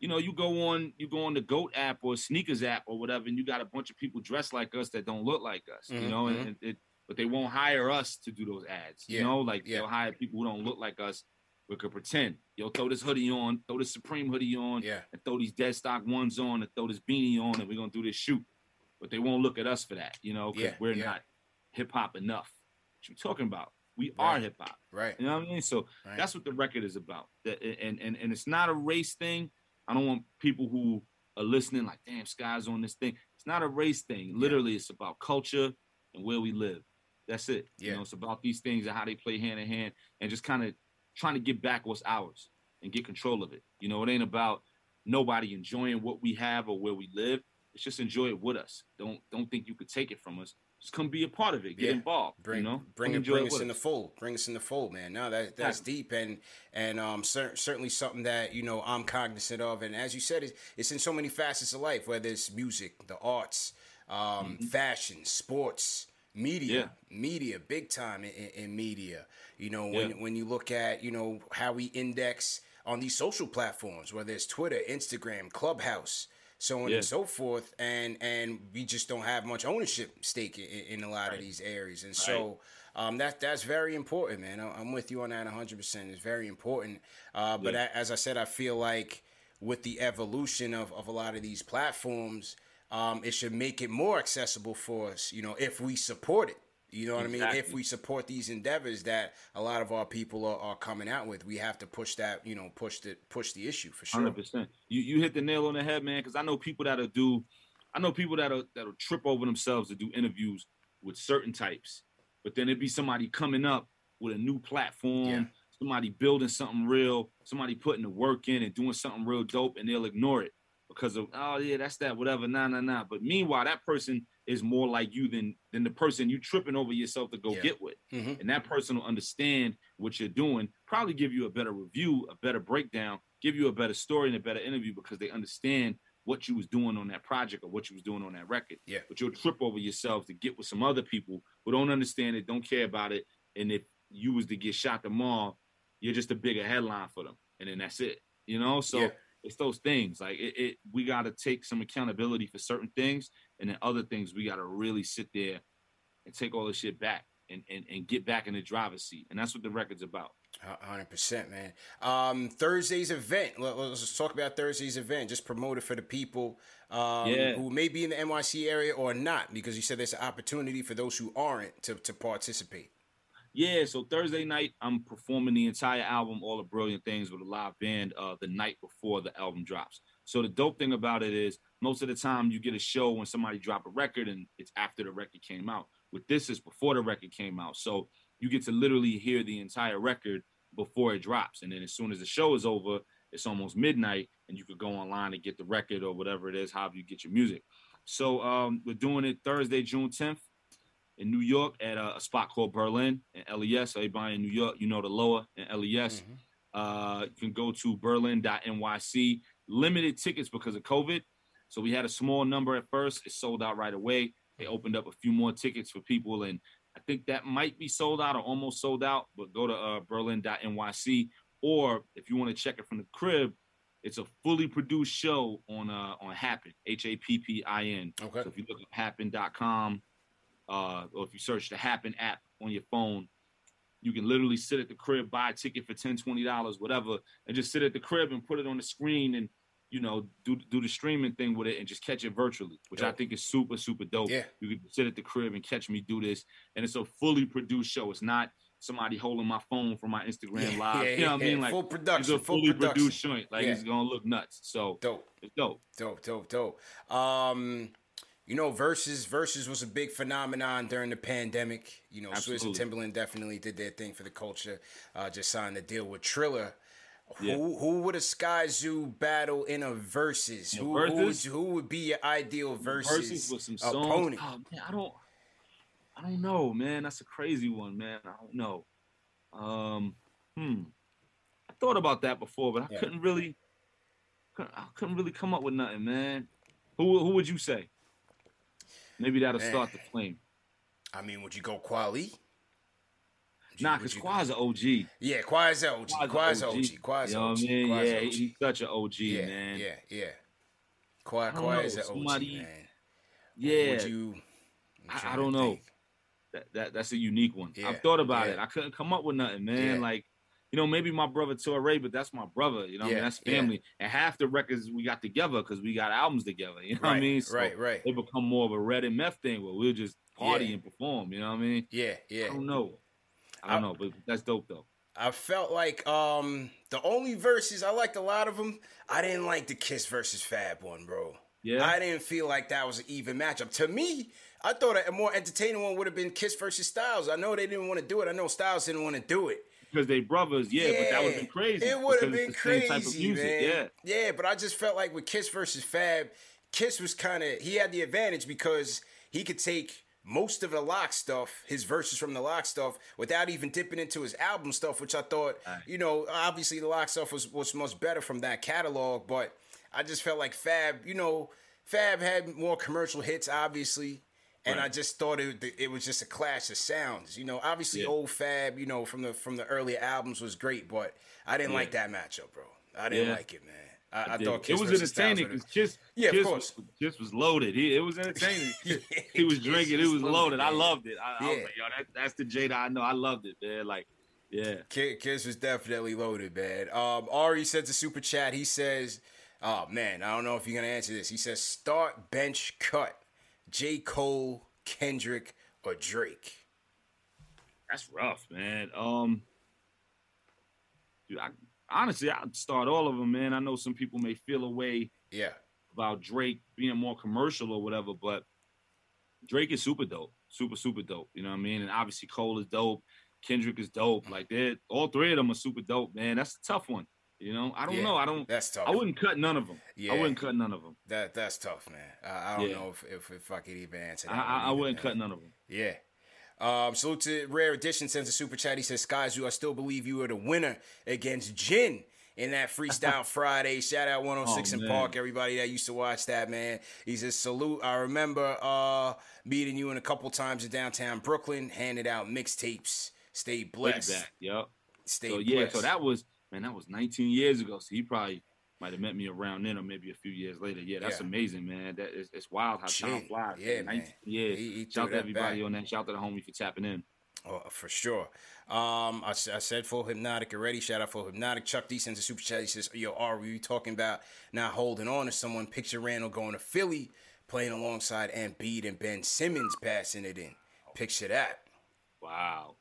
you know, you go on, you go on the GOAT app or Sneakers app or whatever, and you got a bunch of people dressed like us that don't look like us, mm-hmm. you know. And, and it, but they won't hire us to do those ads, yeah. you know. Like yeah. they'll hire people who don't look like us, but could pretend. Yo, throw this hoodie on, throw this Supreme hoodie on, yeah. and throw these dead stock ones on, and throw this beanie on, and we're gonna do this shoot. But they won't look at us for that, you know, because yeah. we're yeah. not hip hop enough. You're talking about we right. are hip-hop, right? You know what I mean? So right. that's what the record is about, and and and it's not a race thing. I don't want people who are listening like, damn, Sky's on this thing. It's not a race thing. Literally yeah. it's about culture and where we live. That's it. Yeah. You know, it's about these things and how they play hand in hand, and just kind of trying to get back what's ours and get control of it. You know, it ain't about nobody enjoying what we have or where we live. It's just enjoy it with us. Don't don't think you could take it from us. Just come be a part of it. Get yeah. involved. Bring, you know? bring, it, bring us in the fold. Bring us in the fold, man. No, that that's yeah. deep, and and um, cer- certainly something that you know I'm cognizant of. And as you said, it's, it's in so many facets of life, whether it's music, the arts, um, mm-hmm. fashion, sports, media, yeah. media, big time in, in media. You know, when yeah. when you look at you know how we index on these social platforms, whether it's Twitter, Instagram, Clubhouse. So on yeah. and so forth, and and we just don't have much ownership stake in, in a lot right. of these areas. And right. so um, that that's very important, man. I'm with you on that one hundred percent. It's very important. Uh, but yeah. as I said, I feel like with the evolution of, of a lot of these platforms, um, it should make it more accessible for us, you know, if we support it. You know what exactly. I mean? If we support these endeavors that a lot of our people are, are coming out with, we have to push that, you know, push the push the issue for sure. one hundred percent. You you hit the nail on the head, man, because I know people that'll do, I know people that'll that'll trip over themselves to do interviews with certain types, but then it'd be somebody coming up with a new platform, yeah. somebody building something real, somebody putting the work in and doing something real dope, and they'll ignore it because of, oh yeah, that's that, whatever, nah, nah, nah. But meanwhile, that person is more like you than than the person you tripping over yourself to go yeah. get with. Mm-hmm. And that person will understand what you're doing, probably give you a better review, a better breakdown, give you a better story and a better interview because they understand what you was doing on that project or what you was doing on that record. Yeah. But you'll trip over yourself to get with some other people who don't understand it, don't care about it. And if you was to get shot tomorrow, you're just a bigger headline for them. And then that's it, you know? So yeah. it's those things. Like it, it we got to take some accountability for certain things. And then other things, we got to really sit there and take all this shit back and, and, and get back in the driver's seat. And that's what the record's about. one hundred percent, man. Um, Thursday's event. Let, let's talk about Thursday's event. Just promote it for the people um, yeah. who may be in the N Y C area or not, because you said there's an opportunity for those who aren't to, to participate. Yeah, so Thursday night, I'm performing the entire album, All the Brilliant Things, with a live band uh, the night before the album drops. So the dope thing about it is, most of the time you get a show when somebody drop a record and it's after the record came out. With this, it's before the record came out. So you get to literally hear the entire record before it drops. And then as soon as the show is over, it's almost midnight and you could go online and get the record or whatever it is, however you get your music. So um, we're doing it Thursday, June tenth in New York at a, a spot called Berlin and L E S. Everybody in New York, you know, the lower and L E S. Mm-hmm. Uh, you can go to berlin dot N Y C. Limited tickets because of COVID. So we had a small number at first. It sold out right away. They opened up a few more tickets for people, and I think that might be sold out or almost sold out, but go to uh, berlin dot N Y C. Or if you want to check it from the crib, it's a fully produced show on uh, on Happn, H A P P I N. Okay. So if you look up happn dot com uh, or if you search the Happn app on your phone, you can literally sit at the crib, buy a ticket for ten dollars, twenty dollars, whatever, and just sit at the crib and put it on the screen and you know, do do the streaming thing with it and just catch it virtually, which dope. I think is super, super dope. Yeah. You can sit at the crib and catch me do this. And it's a fully produced show. It's not somebody holding my phone from my Instagram yeah, live. Yeah, you know yeah, what I mean? Like, full production. It's a fully full production. produced joint. Like, yeah. it's going to look nuts. So, dope. It's dope. Dope, dope, dope. Um, you know, Versus Versus was a big phenomenon during the pandemic. You know, Swizz and Timbaland definitely did their thing for the culture. Uh, just signed a deal with Triller. Yeah. Who who would a Sky Zoo battle in a versus? Who, versus? Who, would, who would be your ideal versus, versus with some songs? Opponent? Oh, man, I don't, I don't know, man. That's a crazy one, man. I don't know. Um, hmm. I thought about that before, but I yeah. couldn't really, couldn't, I couldn't really come up with nothing, man. Who who would you say? Maybe that'll man. start the flame. I mean, would you go Kweli? Nah, because Kwai's an O G. Yeah, Kwai's an O G. Kwai's an O G. Kwai's an O G. You know what I mean? Yeah, he's such an O G, yeah, man. Yeah, yeah. Kwai, Kwai is an O G, somebody, man. Yeah. Would you, would you I, I don't know. That, that That's a unique one. Yeah, I've thought about yeah. it. I couldn't come up with nothing, man. Yeah. Like, you know, maybe my brother Torre, but that's my brother. You know what yeah, I mean? That's family. Yeah. And half the records we got together because we got albums together. You know right, what I mean? So right, right. It become more of a red and meth thing where we'll just party yeah. and perform. You know what I mean? Yeah, yeah. I don't know. I don't know, but that's dope, though. I felt like um, the only verses, I liked a lot of them. I didn't like the Kiss versus Fab one, bro. Yeah. I didn't feel like that was an even matchup. To me, I thought a more entertaining one would have been Kiss versus Styles. I know they didn't want to do it. I know Styles didn't want to do it. Because they brothers, yeah, yeah, but that would have been crazy. It would have been crazy, type of music. man. Yeah. yeah, but I just felt like with Kiss versus Fab, Kiss was kind of, he had the advantage because he could take most of the Lox stuff, his verses from the Lox stuff, without even dipping into his album stuff, which I thought, right. you know, obviously the Lox stuff was, was much better from that catalog, but I just felt like Fab, you know, Fab had more commercial hits, obviously, and right. I just thought it, it was just a clash of sounds. You know, obviously yeah. old Fab, you know, from the from the earlier albums was great, but I didn't yeah. like that matchup, bro. I didn't yeah. like it, man. I, I, I thought Kiss it was entertaining because Kiss, yeah, Kiss, of course. Was, Kiss was loaded. He, it was entertaining. yeah, he was drinking. It was loaded. loaded. I loved it. I, yeah. I was like, yo, that, that's the Jada I know. I loved it, man. Like, yeah. Kiss was definitely loaded, man. Um, Ari sends a super chat. He says, oh, man, I don't know if you're going to answer this. He says, start, bench, cut. J. Cole, Kendrick, or Drake. That's rough, man. Um, dude, I honestly, I'd start all of them, man. I know some people may feel a way yeah. about Drake being more commercial or whatever, but Drake is super dope. Super, super dope. You know what I mean? And obviously Cole is dope. Kendrick is dope. Like, they're all three of them are super dope, man. That's a tough one. You know, I don't yeah, know. I don't. That's tough. I wouldn't cut none of them. Yeah. I wouldn't cut none of them. That that's tough, man. I, I don't yeah. know if, if if I could even answer that. I, I, I wouldn't cut none of them. Yeah. Um, salute to Rare Edition sends a super chat. He says, Sky Zoo, I still believe you are the winner against Jin in that Freestyle Friday. Shout out one oh six oh, and man. Park, everybody that used to watch that, man. He says, salute. I remember uh, meeting you in a couple times in downtown Brooklyn, handed out mixtapes. Stay blessed. Way back, yep. Stay so, blessed. Yeah, so that was, man, that was nineteen years ago. So he probably might have met me around then or maybe a few years later. Yeah, that's yeah. amazing, man. That is, it's wild how Gee, time flies. Yeah, man. Yeah. He, he Shout out to everybody back. on that. Shout out to the homie for tapping in. Oh, for sure. Um, I, I said Full Hypnotic already. Shout out Full Hypnotic. Chuck D sends a super chat. He says, yo, are we talking about not holding on to someone? Picture Randall going to Philly, playing alongside Embiid and Ben Simmons passing it in. Picture that. Wow.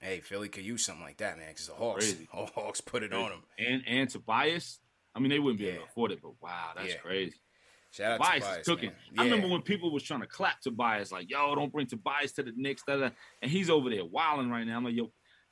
Hey, Philly could use something like that, man, because the Hawks, crazy. the Hawks put it crazy. on them. And and Tobias, I mean, they wouldn't be yeah. able to afford it, but wow, that's yeah. crazy. Shout Tobias out Tobias is cooking. Yeah. I remember when people was trying to clap Tobias, like, yo, don't bring Tobias to the Knicks, da, da. And he's over there wilding right now. I'm like, yo,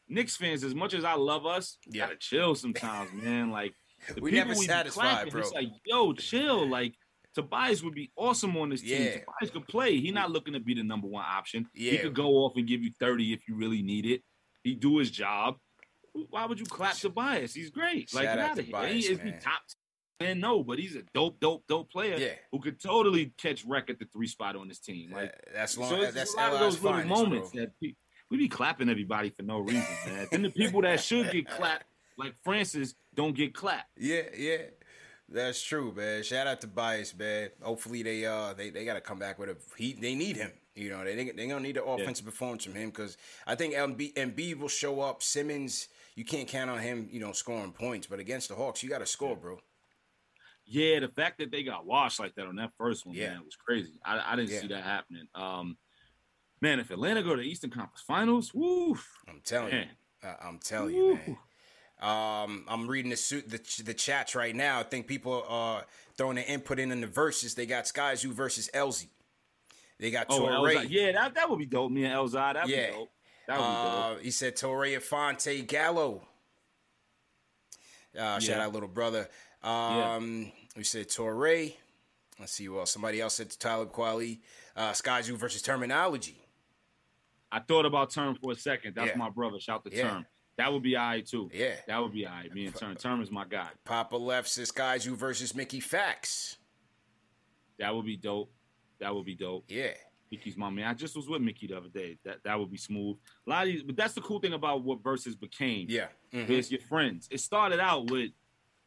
Knicks fans, as much as I love us, you yeah. gotta chill sometimes, man. Like, the we people never we satisfied, clapping, bro. It's like, yo, chill. Like, Tobias would be awesome on this yeah. team. Tobias could play. He's not looking to be the number one option. Yeah. He could go off and give you thirty if you really need it. He do his job. Why would you clap Tobias? He's great. Like, get out of here. He isn't top ten, no, but he's a dope, dope, dope player yeah. who could totally catch wreck at the three spot on this team. Like uh, that's long. So it's that's a lot of those little moments bro. that pe- we be clapping everybody for no reason, man. Then the people that should get clapped, like Francis, don't get clapped. Yeah, yeah. That's true, man. Shout out to Tobias, man. Hopefully they uh they, they got to come back with a he. They need him. You know, they they gonna need the offensive yeah. performance from him because I think Embiid Embiid will show up. Simmons, you can't count on him. You know, scoring points, but against the Hawks, you got to score, bro. Yeah, the fact that they got washed like that on that first one, yeah. man, was crazy. I I didn't yeah. see that happening. Um, man, if Atlanta go to the Eastern Conference Finals, woo! I'm telling man. you, I, I'm telling woo. you, man. Um, I'm reading the, suit, the the chats right now. I think people are throwing their input in in the verses. They got Sky Zoo versus Elzy. They got oh, Torrey. Yeah, that, that would be dope. Me and Elzy, that would yeah. be dope. That would uh, be dope. He said Torrey Fonte Gallo. Uh, yeah. Shout out, little brother. Um, yeah. We said Torrey. Let's see who else. Somebody else said Talib Kweli. Uh, Sky Zoo versus Terminology. I thought about Term for a second. That's yeah. my brother. Shout the yeah. Term. That would be all right, too. Yeah. That would be all right. Me and Turn. Turn is my guy. Papa Left says Sky Zoo versus Mickey Fax. That would be dope. That would be dope. Yeah. Mickey's my man. I just was with Mickey the other day. That that would be smooth. A lot of these, but that's the cool thing about what versus became. Yeah. Mm-hmm. It's your friends. It started out with,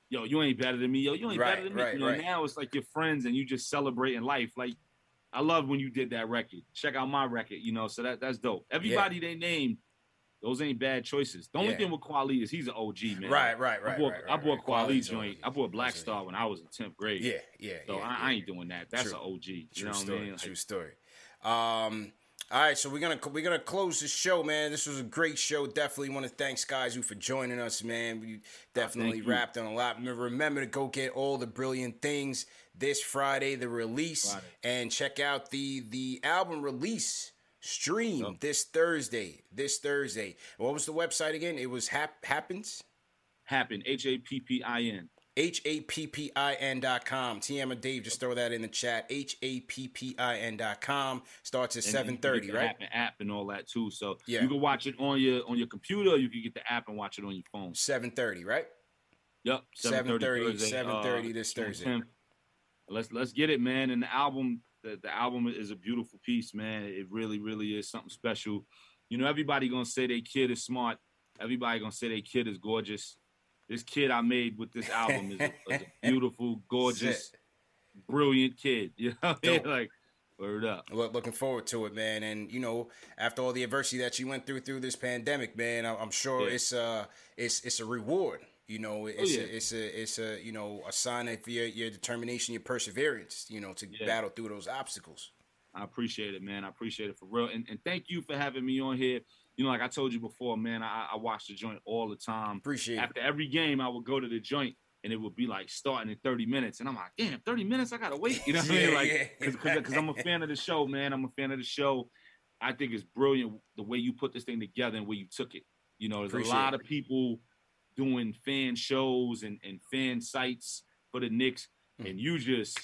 yo, you ain't better than me. Yo, you ain't right, better than right, me. You right. know, now it's like your friends and you just celebrating life. Like, I love when you did that record. Check out my record, you know, so that that's dope. Everybody yeah. they named. Those ain't bad choices. The only yeah. thing with Kweli is he's an O G, man. Right, right, right. I bought, right, right, I bought right. Kweli joint. I bought Black Star when I was in tenth grade. Yeah, yeah, So yeah, I, yeah. I ain't doing that. That's True. an O G. You True know what story. I mean? Like, True story. Um, all right, so we're gonna we're gonna close the show, man. This was a great show. Definitely want to thank Sky Zoo for joining us, man. We definitely oh, wrapped on a lot. Remember to go get all the brilliant things this Friday, the release, Friday. and check out the the album release. Stream so. this Thursday. This Thursday. What was the website again? It was hap- Happens? Happen. H A P P I N. H A P P I N dot com. T M and Dave, just throw that in the chat. H A P P I N dot com. Starts at and seven thirty, right? Happen app and all that, too. So yeah. you can watch it on your on your computer or you can get the app and watch it on your phone. seven thirty, right? Yep. seven thirty. seven thirty this Thursday. Uh, let's, let's get it, man. And the album... The, the album is a beautiful piece, man. It really, really is something special. You know, everybody going to say their kid is smart. Everybody going to say their kid is gorgeous. This kid I made with this album is a, is a beautiful, gorgeous, brilliant kid. You know what I mean? Like, word up. Look, looking forward to it, man. And, you know, after all the adversity that you went through through this pandemic, man, I'm sure yeah. it's, uh, it's, it's a reward. You know, it's, oh, yeah. a, it's a, it's a, you know, a sign of your, your determination, your perseverance, you know, to yeah. battle through those obstacles. I appreciate it, man. I appreciate it for real. And, and thank you for having me on here. You know, like I told you before, man, I, I watch the joint all the time. Appreciate After it. After every game, I would go to the joint and it would be like starting in thirty minutes. And I'm like, damn, thirty minutes? I got to wait. You know what I mean? Like, because yeah. because I'm a fan of the show, man. I'm a fan of the show. I think it's brilliant the way you put this thing together and where you took it. You know, there's appreciate a lot it. Of people doing fan shows and, and fan sites for the Knicks. Mm-hmm. And you just,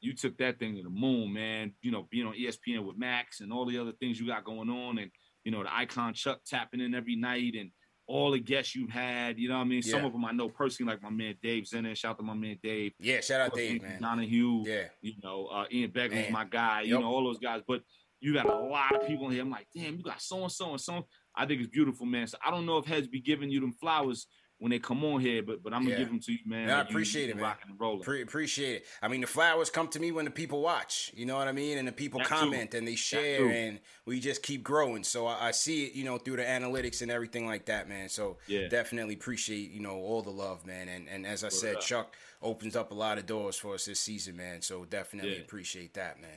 you took that thing to the moon, man. You know, being on E S P N with Max and all the other things you got going on, and, you know, the Icon Chuck tapping in every night and all the guests you've had. You know what I mean? Yeah. Some of them I know personally, like my man Dave Zinner. Shout out to my man Dave. Yeah, shout out Dave, man. Donahue. Yeah. You know, uh, Ian Begley's my guy. Yep. You know, all those guys. But you got a lot of people in here. I'm like, damn, you got so-and-so and so. I think it's beautiful, man. So I don't know if heads be giving you them flowers when they come on here, but but I'm going to yeah. give them to you, man. No, I appreciate you, it, man. Rocking and rolling. Pre- appreciate it. I mean, the flowers come to me when the people watch, you know what I mean? And the people that comment too. And they share, and we just keep growing. So I, I see it, you know, through the analytics and everything like that, man. So yeah. definitely appreciate, you know, all the love, man. And, and as I What's said, up? Chuck opens up a lot of doors for us this season, man. So definitely yeah. appreciate that, man.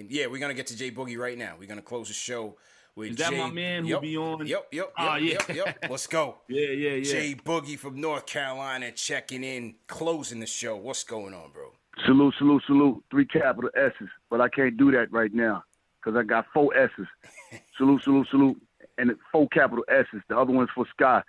And yeah, we're going to get to Jay Boogie right now. We're going to close the show. Is that Jay, my man who yep, be on? Yep, yep, oh, yep, yeah. yep, yep. Let's go. yeah, yeah, yeah. Jay Boogie from North Carolina checking in, closing the show. What's going on, bro? Salute, salute, salute. Three capital S's, but I can't do that right now because I got four S's. Salute, salute, salute, and four capital S's. The other one's for Sky.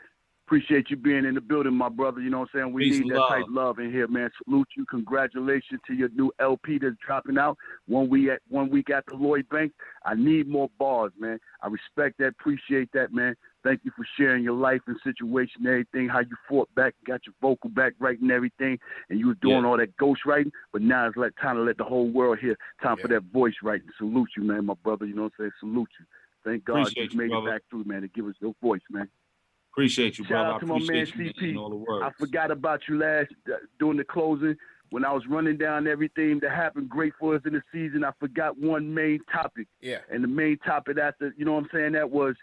Appreciate you being in the building, my brother. You know what I'm saying? We Peace need that love. Type of love in here, man. Salute you. Congratulations to your new L P that's dropping out. One week at, one week at the Lloyd Banks. I need more bars, man. I respect that. Appreciate that, man. Thank you for sharing your life and situation and everything, how you fought back, got your vocal back right and everything, and you were doing yeah. all that ghostwriting, but now it's like time to let the whole world hear. Time yeah. for that voice writing. Salute you, man, my brother. You know what I'm saying? Salute you. Thank God you, you made brother. It back through, man, to give us your voice, man. Appreciate you, brother. Shout out to my man C P. I forgot about you last uh, during the closing when I was running down everything that happened great for us in the season. I forgot one main topic. Yeah. And the main topic after, you know what I'm saying, that was,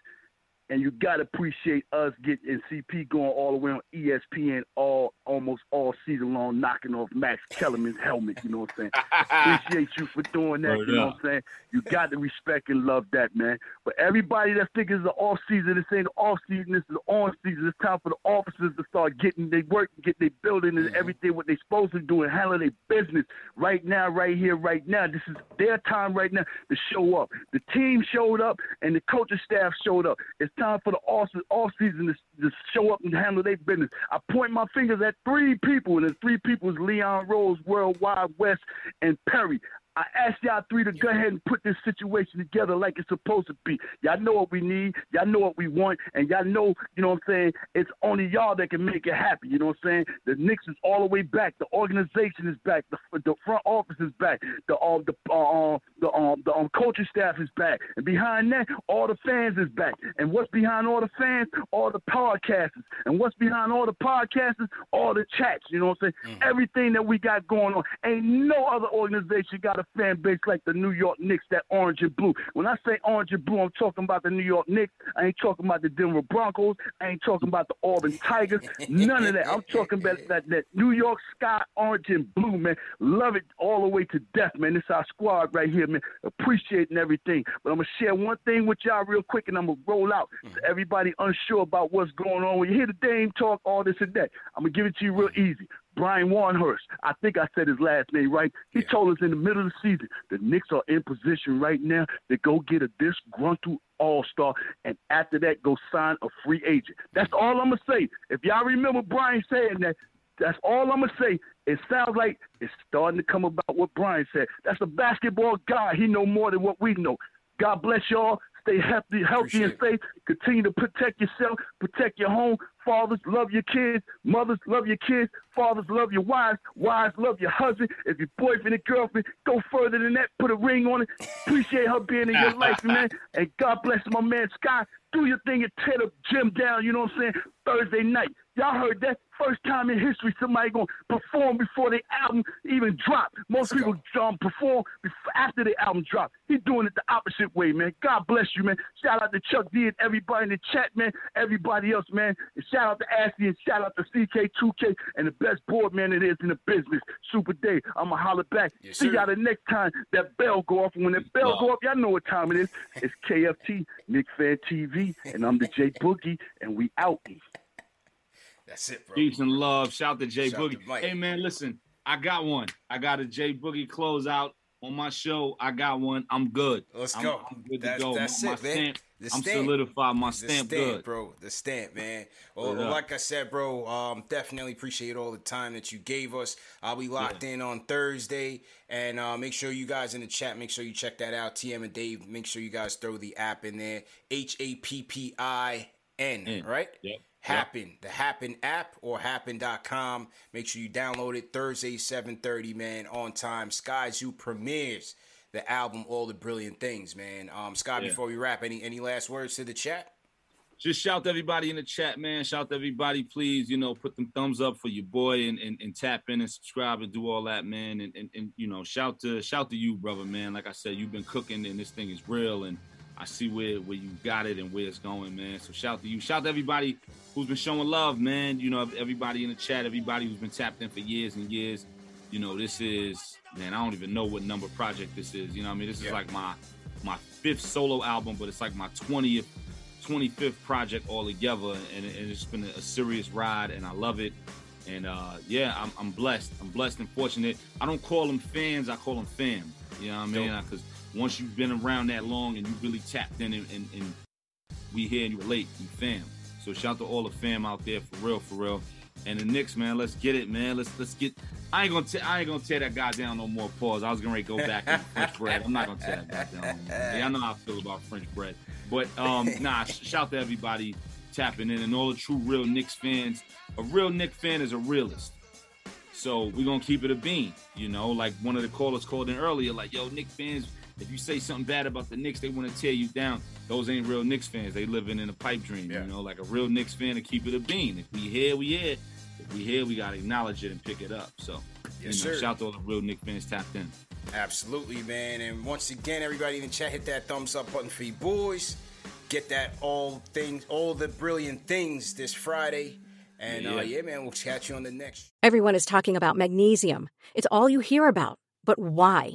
and you got to appreciate us getting C P going all the way on E S P N all almost all season long, knocking off Max Kellerman's helmet. You know what I'm saying? Appreciate you for doing that. Right you know up. What I'm saying? You got to respect and love that, man. But everybody that thinks it's the off season, this ain't the off season. This is the on season. It's time for the officers to start getting their work, get their building and mm-hmm. everything what they're supposed to do and handle their business right now, right here, right now. This is their time right now to show up. The team showed up and the coaching staff showed up. It's time for the off, off season to, to show up and handle their business. I point my fingers at three people, and the three people is Leon Rose, Worldwide West, and Perry. I asked y'all three to go ahead and put this situation together like it's supposed to be. Y'all know what we need. Y'all know what we want. And y'all know, you know what I'm saying, it's only y'all that can make it happen. You know what I'm saying? The Knicks is all the way back. The organization is back. The, the front office is back. The um, the um, the um, the um, coaching staff is back. And behind that, all the fans is back. And what's behind all the fans? All the podcasters. And what's behind all the podcasters? All the chats. You know what I'm saying? Mm. Everything that we got going on. Ain't no other organization got a fan base like the New York Knicks, that orange and blue. When I say orange and blue, I'm talking about the New York Knicks. I ain't talking about the Denver Broncos. I ain't talking about the Auburn Tigers. None of that. I'm talking about that, that New York sky, orange and blue, man. Love it all the way to death, man. It's our squad right here, man. Appreciating everything. But I'm going to share one thing with y'all real quick, and I'm going to roll out to mm-hmm. everybody unsure about what's going on. When you hear the Dame talk, all this and that, I'm going to give it to you real easy. Brian Warnhurst, I think I said his last name right. He yeah. told us in the middle of the season, the Knicks are in position right now to go get a disgruntled all-star, and after that, go sign a free agent. That's all I'm going to say. If y'all remember Brian saying that, that's all I'm going to say. It sounds like it's starting to come about what Brian said. That's a basketball guy. He know more than what we know. God bless y'all. Stay healthy, healthy and safe. Continue to protect yourself, protect your home. Fathers, love your kids. Mothers, love your kids. Fathers, love your wives. Wives, love your husband. If your boyfriend and girlfriend, go further than that. Put a ring on it. Appreciate her being in your life, man. And God bless my man, Sky. Do your thing and tear the gym down, you know what I'm saying? Thursday night. Y'all heard that first time in history somebody going to perform before the album even dropped. Most people um, perform before, after the album dropped. He's doing it the opposite way, man. God bless you, man. Shout out to Chuck D and everybody in the chat, man. Everybody else, man. And shout out to Ashley and shout out to C K two K and the best board man it is in the business. Super Day. I'm going to holler back. Yes, see y'all the next time that bell go off. And when that bell wow. go off, y'all know what time it is. It's K F T, Nick Fan T V, and I'm the J Boogie, and we out. That's it, bro. Peace and love. Shout out to J Shout Boogie. To hey, man, listen, I got one. I got a J Boogie closeout on my show. I got one. I'm good. Let's I'm, go. I'm good that's, to go. That's my, it, my man. Stamp, the I'm stamp. Solidified. My stamp, the stamp good. Bro. The stamp, man. Well, yeah. Like I said, bro, um, definitely appreciate all the time that you gave us. I'll be locked yeah. in on Thursday. And uh, make sure you guys in the chat, make sure you check that out. T M and Dave, make sure you guys throw the app in there. H A P P I N, right? Yep. Happen, the Happen app or happen dot com. Make sure you download it Thursday, seven thirty, man, on time. Sky Zoo premieres the album, All the Brilliant Things, man. Um, Sky, yeah. before we wrap, any, any last words to the chat? Just shout to everybody in the chat, man. Shout to everybody, please, you know, put them thumbs up for your boy and, and, and tap in and subscribe and do all that, man. And, and, and, you know, shout to shout to you, brother, man. Like I said, you've been cooking and this thing is real and I see where, where you got it and where it's going, man. So shout to you. Shout to everybody who's been showing love, man. You know, everybody in the chat, everybody who's been tapped in for years and years. You know, this is, man, I don't even know what number project this is. You know what I mean? This yeah. is like my my fifth solo album, but it's like my twentieth, twenty-fifth project all together. And, and it's been a serious ride, and I love it. And, uh, yeah, I'm, I'm blessed. I'm blessed and fortunate. I don't call them fans. I call them fam. You know what I mean? Because once you've been around that long and you really tapped in and, and, and we here and you relate, you fam. So shout out to all the fam out there, for real, for real. And the Knicks, man, let's get it, man. Let's let's get. I ain't gonna te- I ain't gonna tear that guy down no more. Pause. I was gonna go back and French bread. I'm not gonna tear that guy down. No more. Yeah, I know how I feel about French bread. But um, nah, shout out to everybody tapping in and all the true real Knicks fans. A real Knicks fan is a realist. So we're gonna keep it a bean. You know, like one of the callers called in earlier, like, yo, Knicks fans. If you say something bad about the Knicks, they want to tear you down. Those ain't real Knicks fans. They living in a pipe dream, yeah. you know, like a real Knicks fan to keep it a bean. If we here, we here. If we here, we got to acknowledge it and pick it up. So, yes, you know, shout out to all the real Knicks fans tapped in. Absolutely, man. And once again, everybody in the chat, hit that thumbs up button for you boys. Get that all things, all the brilliant things this Friday. And, yeah, uh, yeah man, we'll catch you on the next. Everyone is talking about magnesium. It's all you hear about. But why?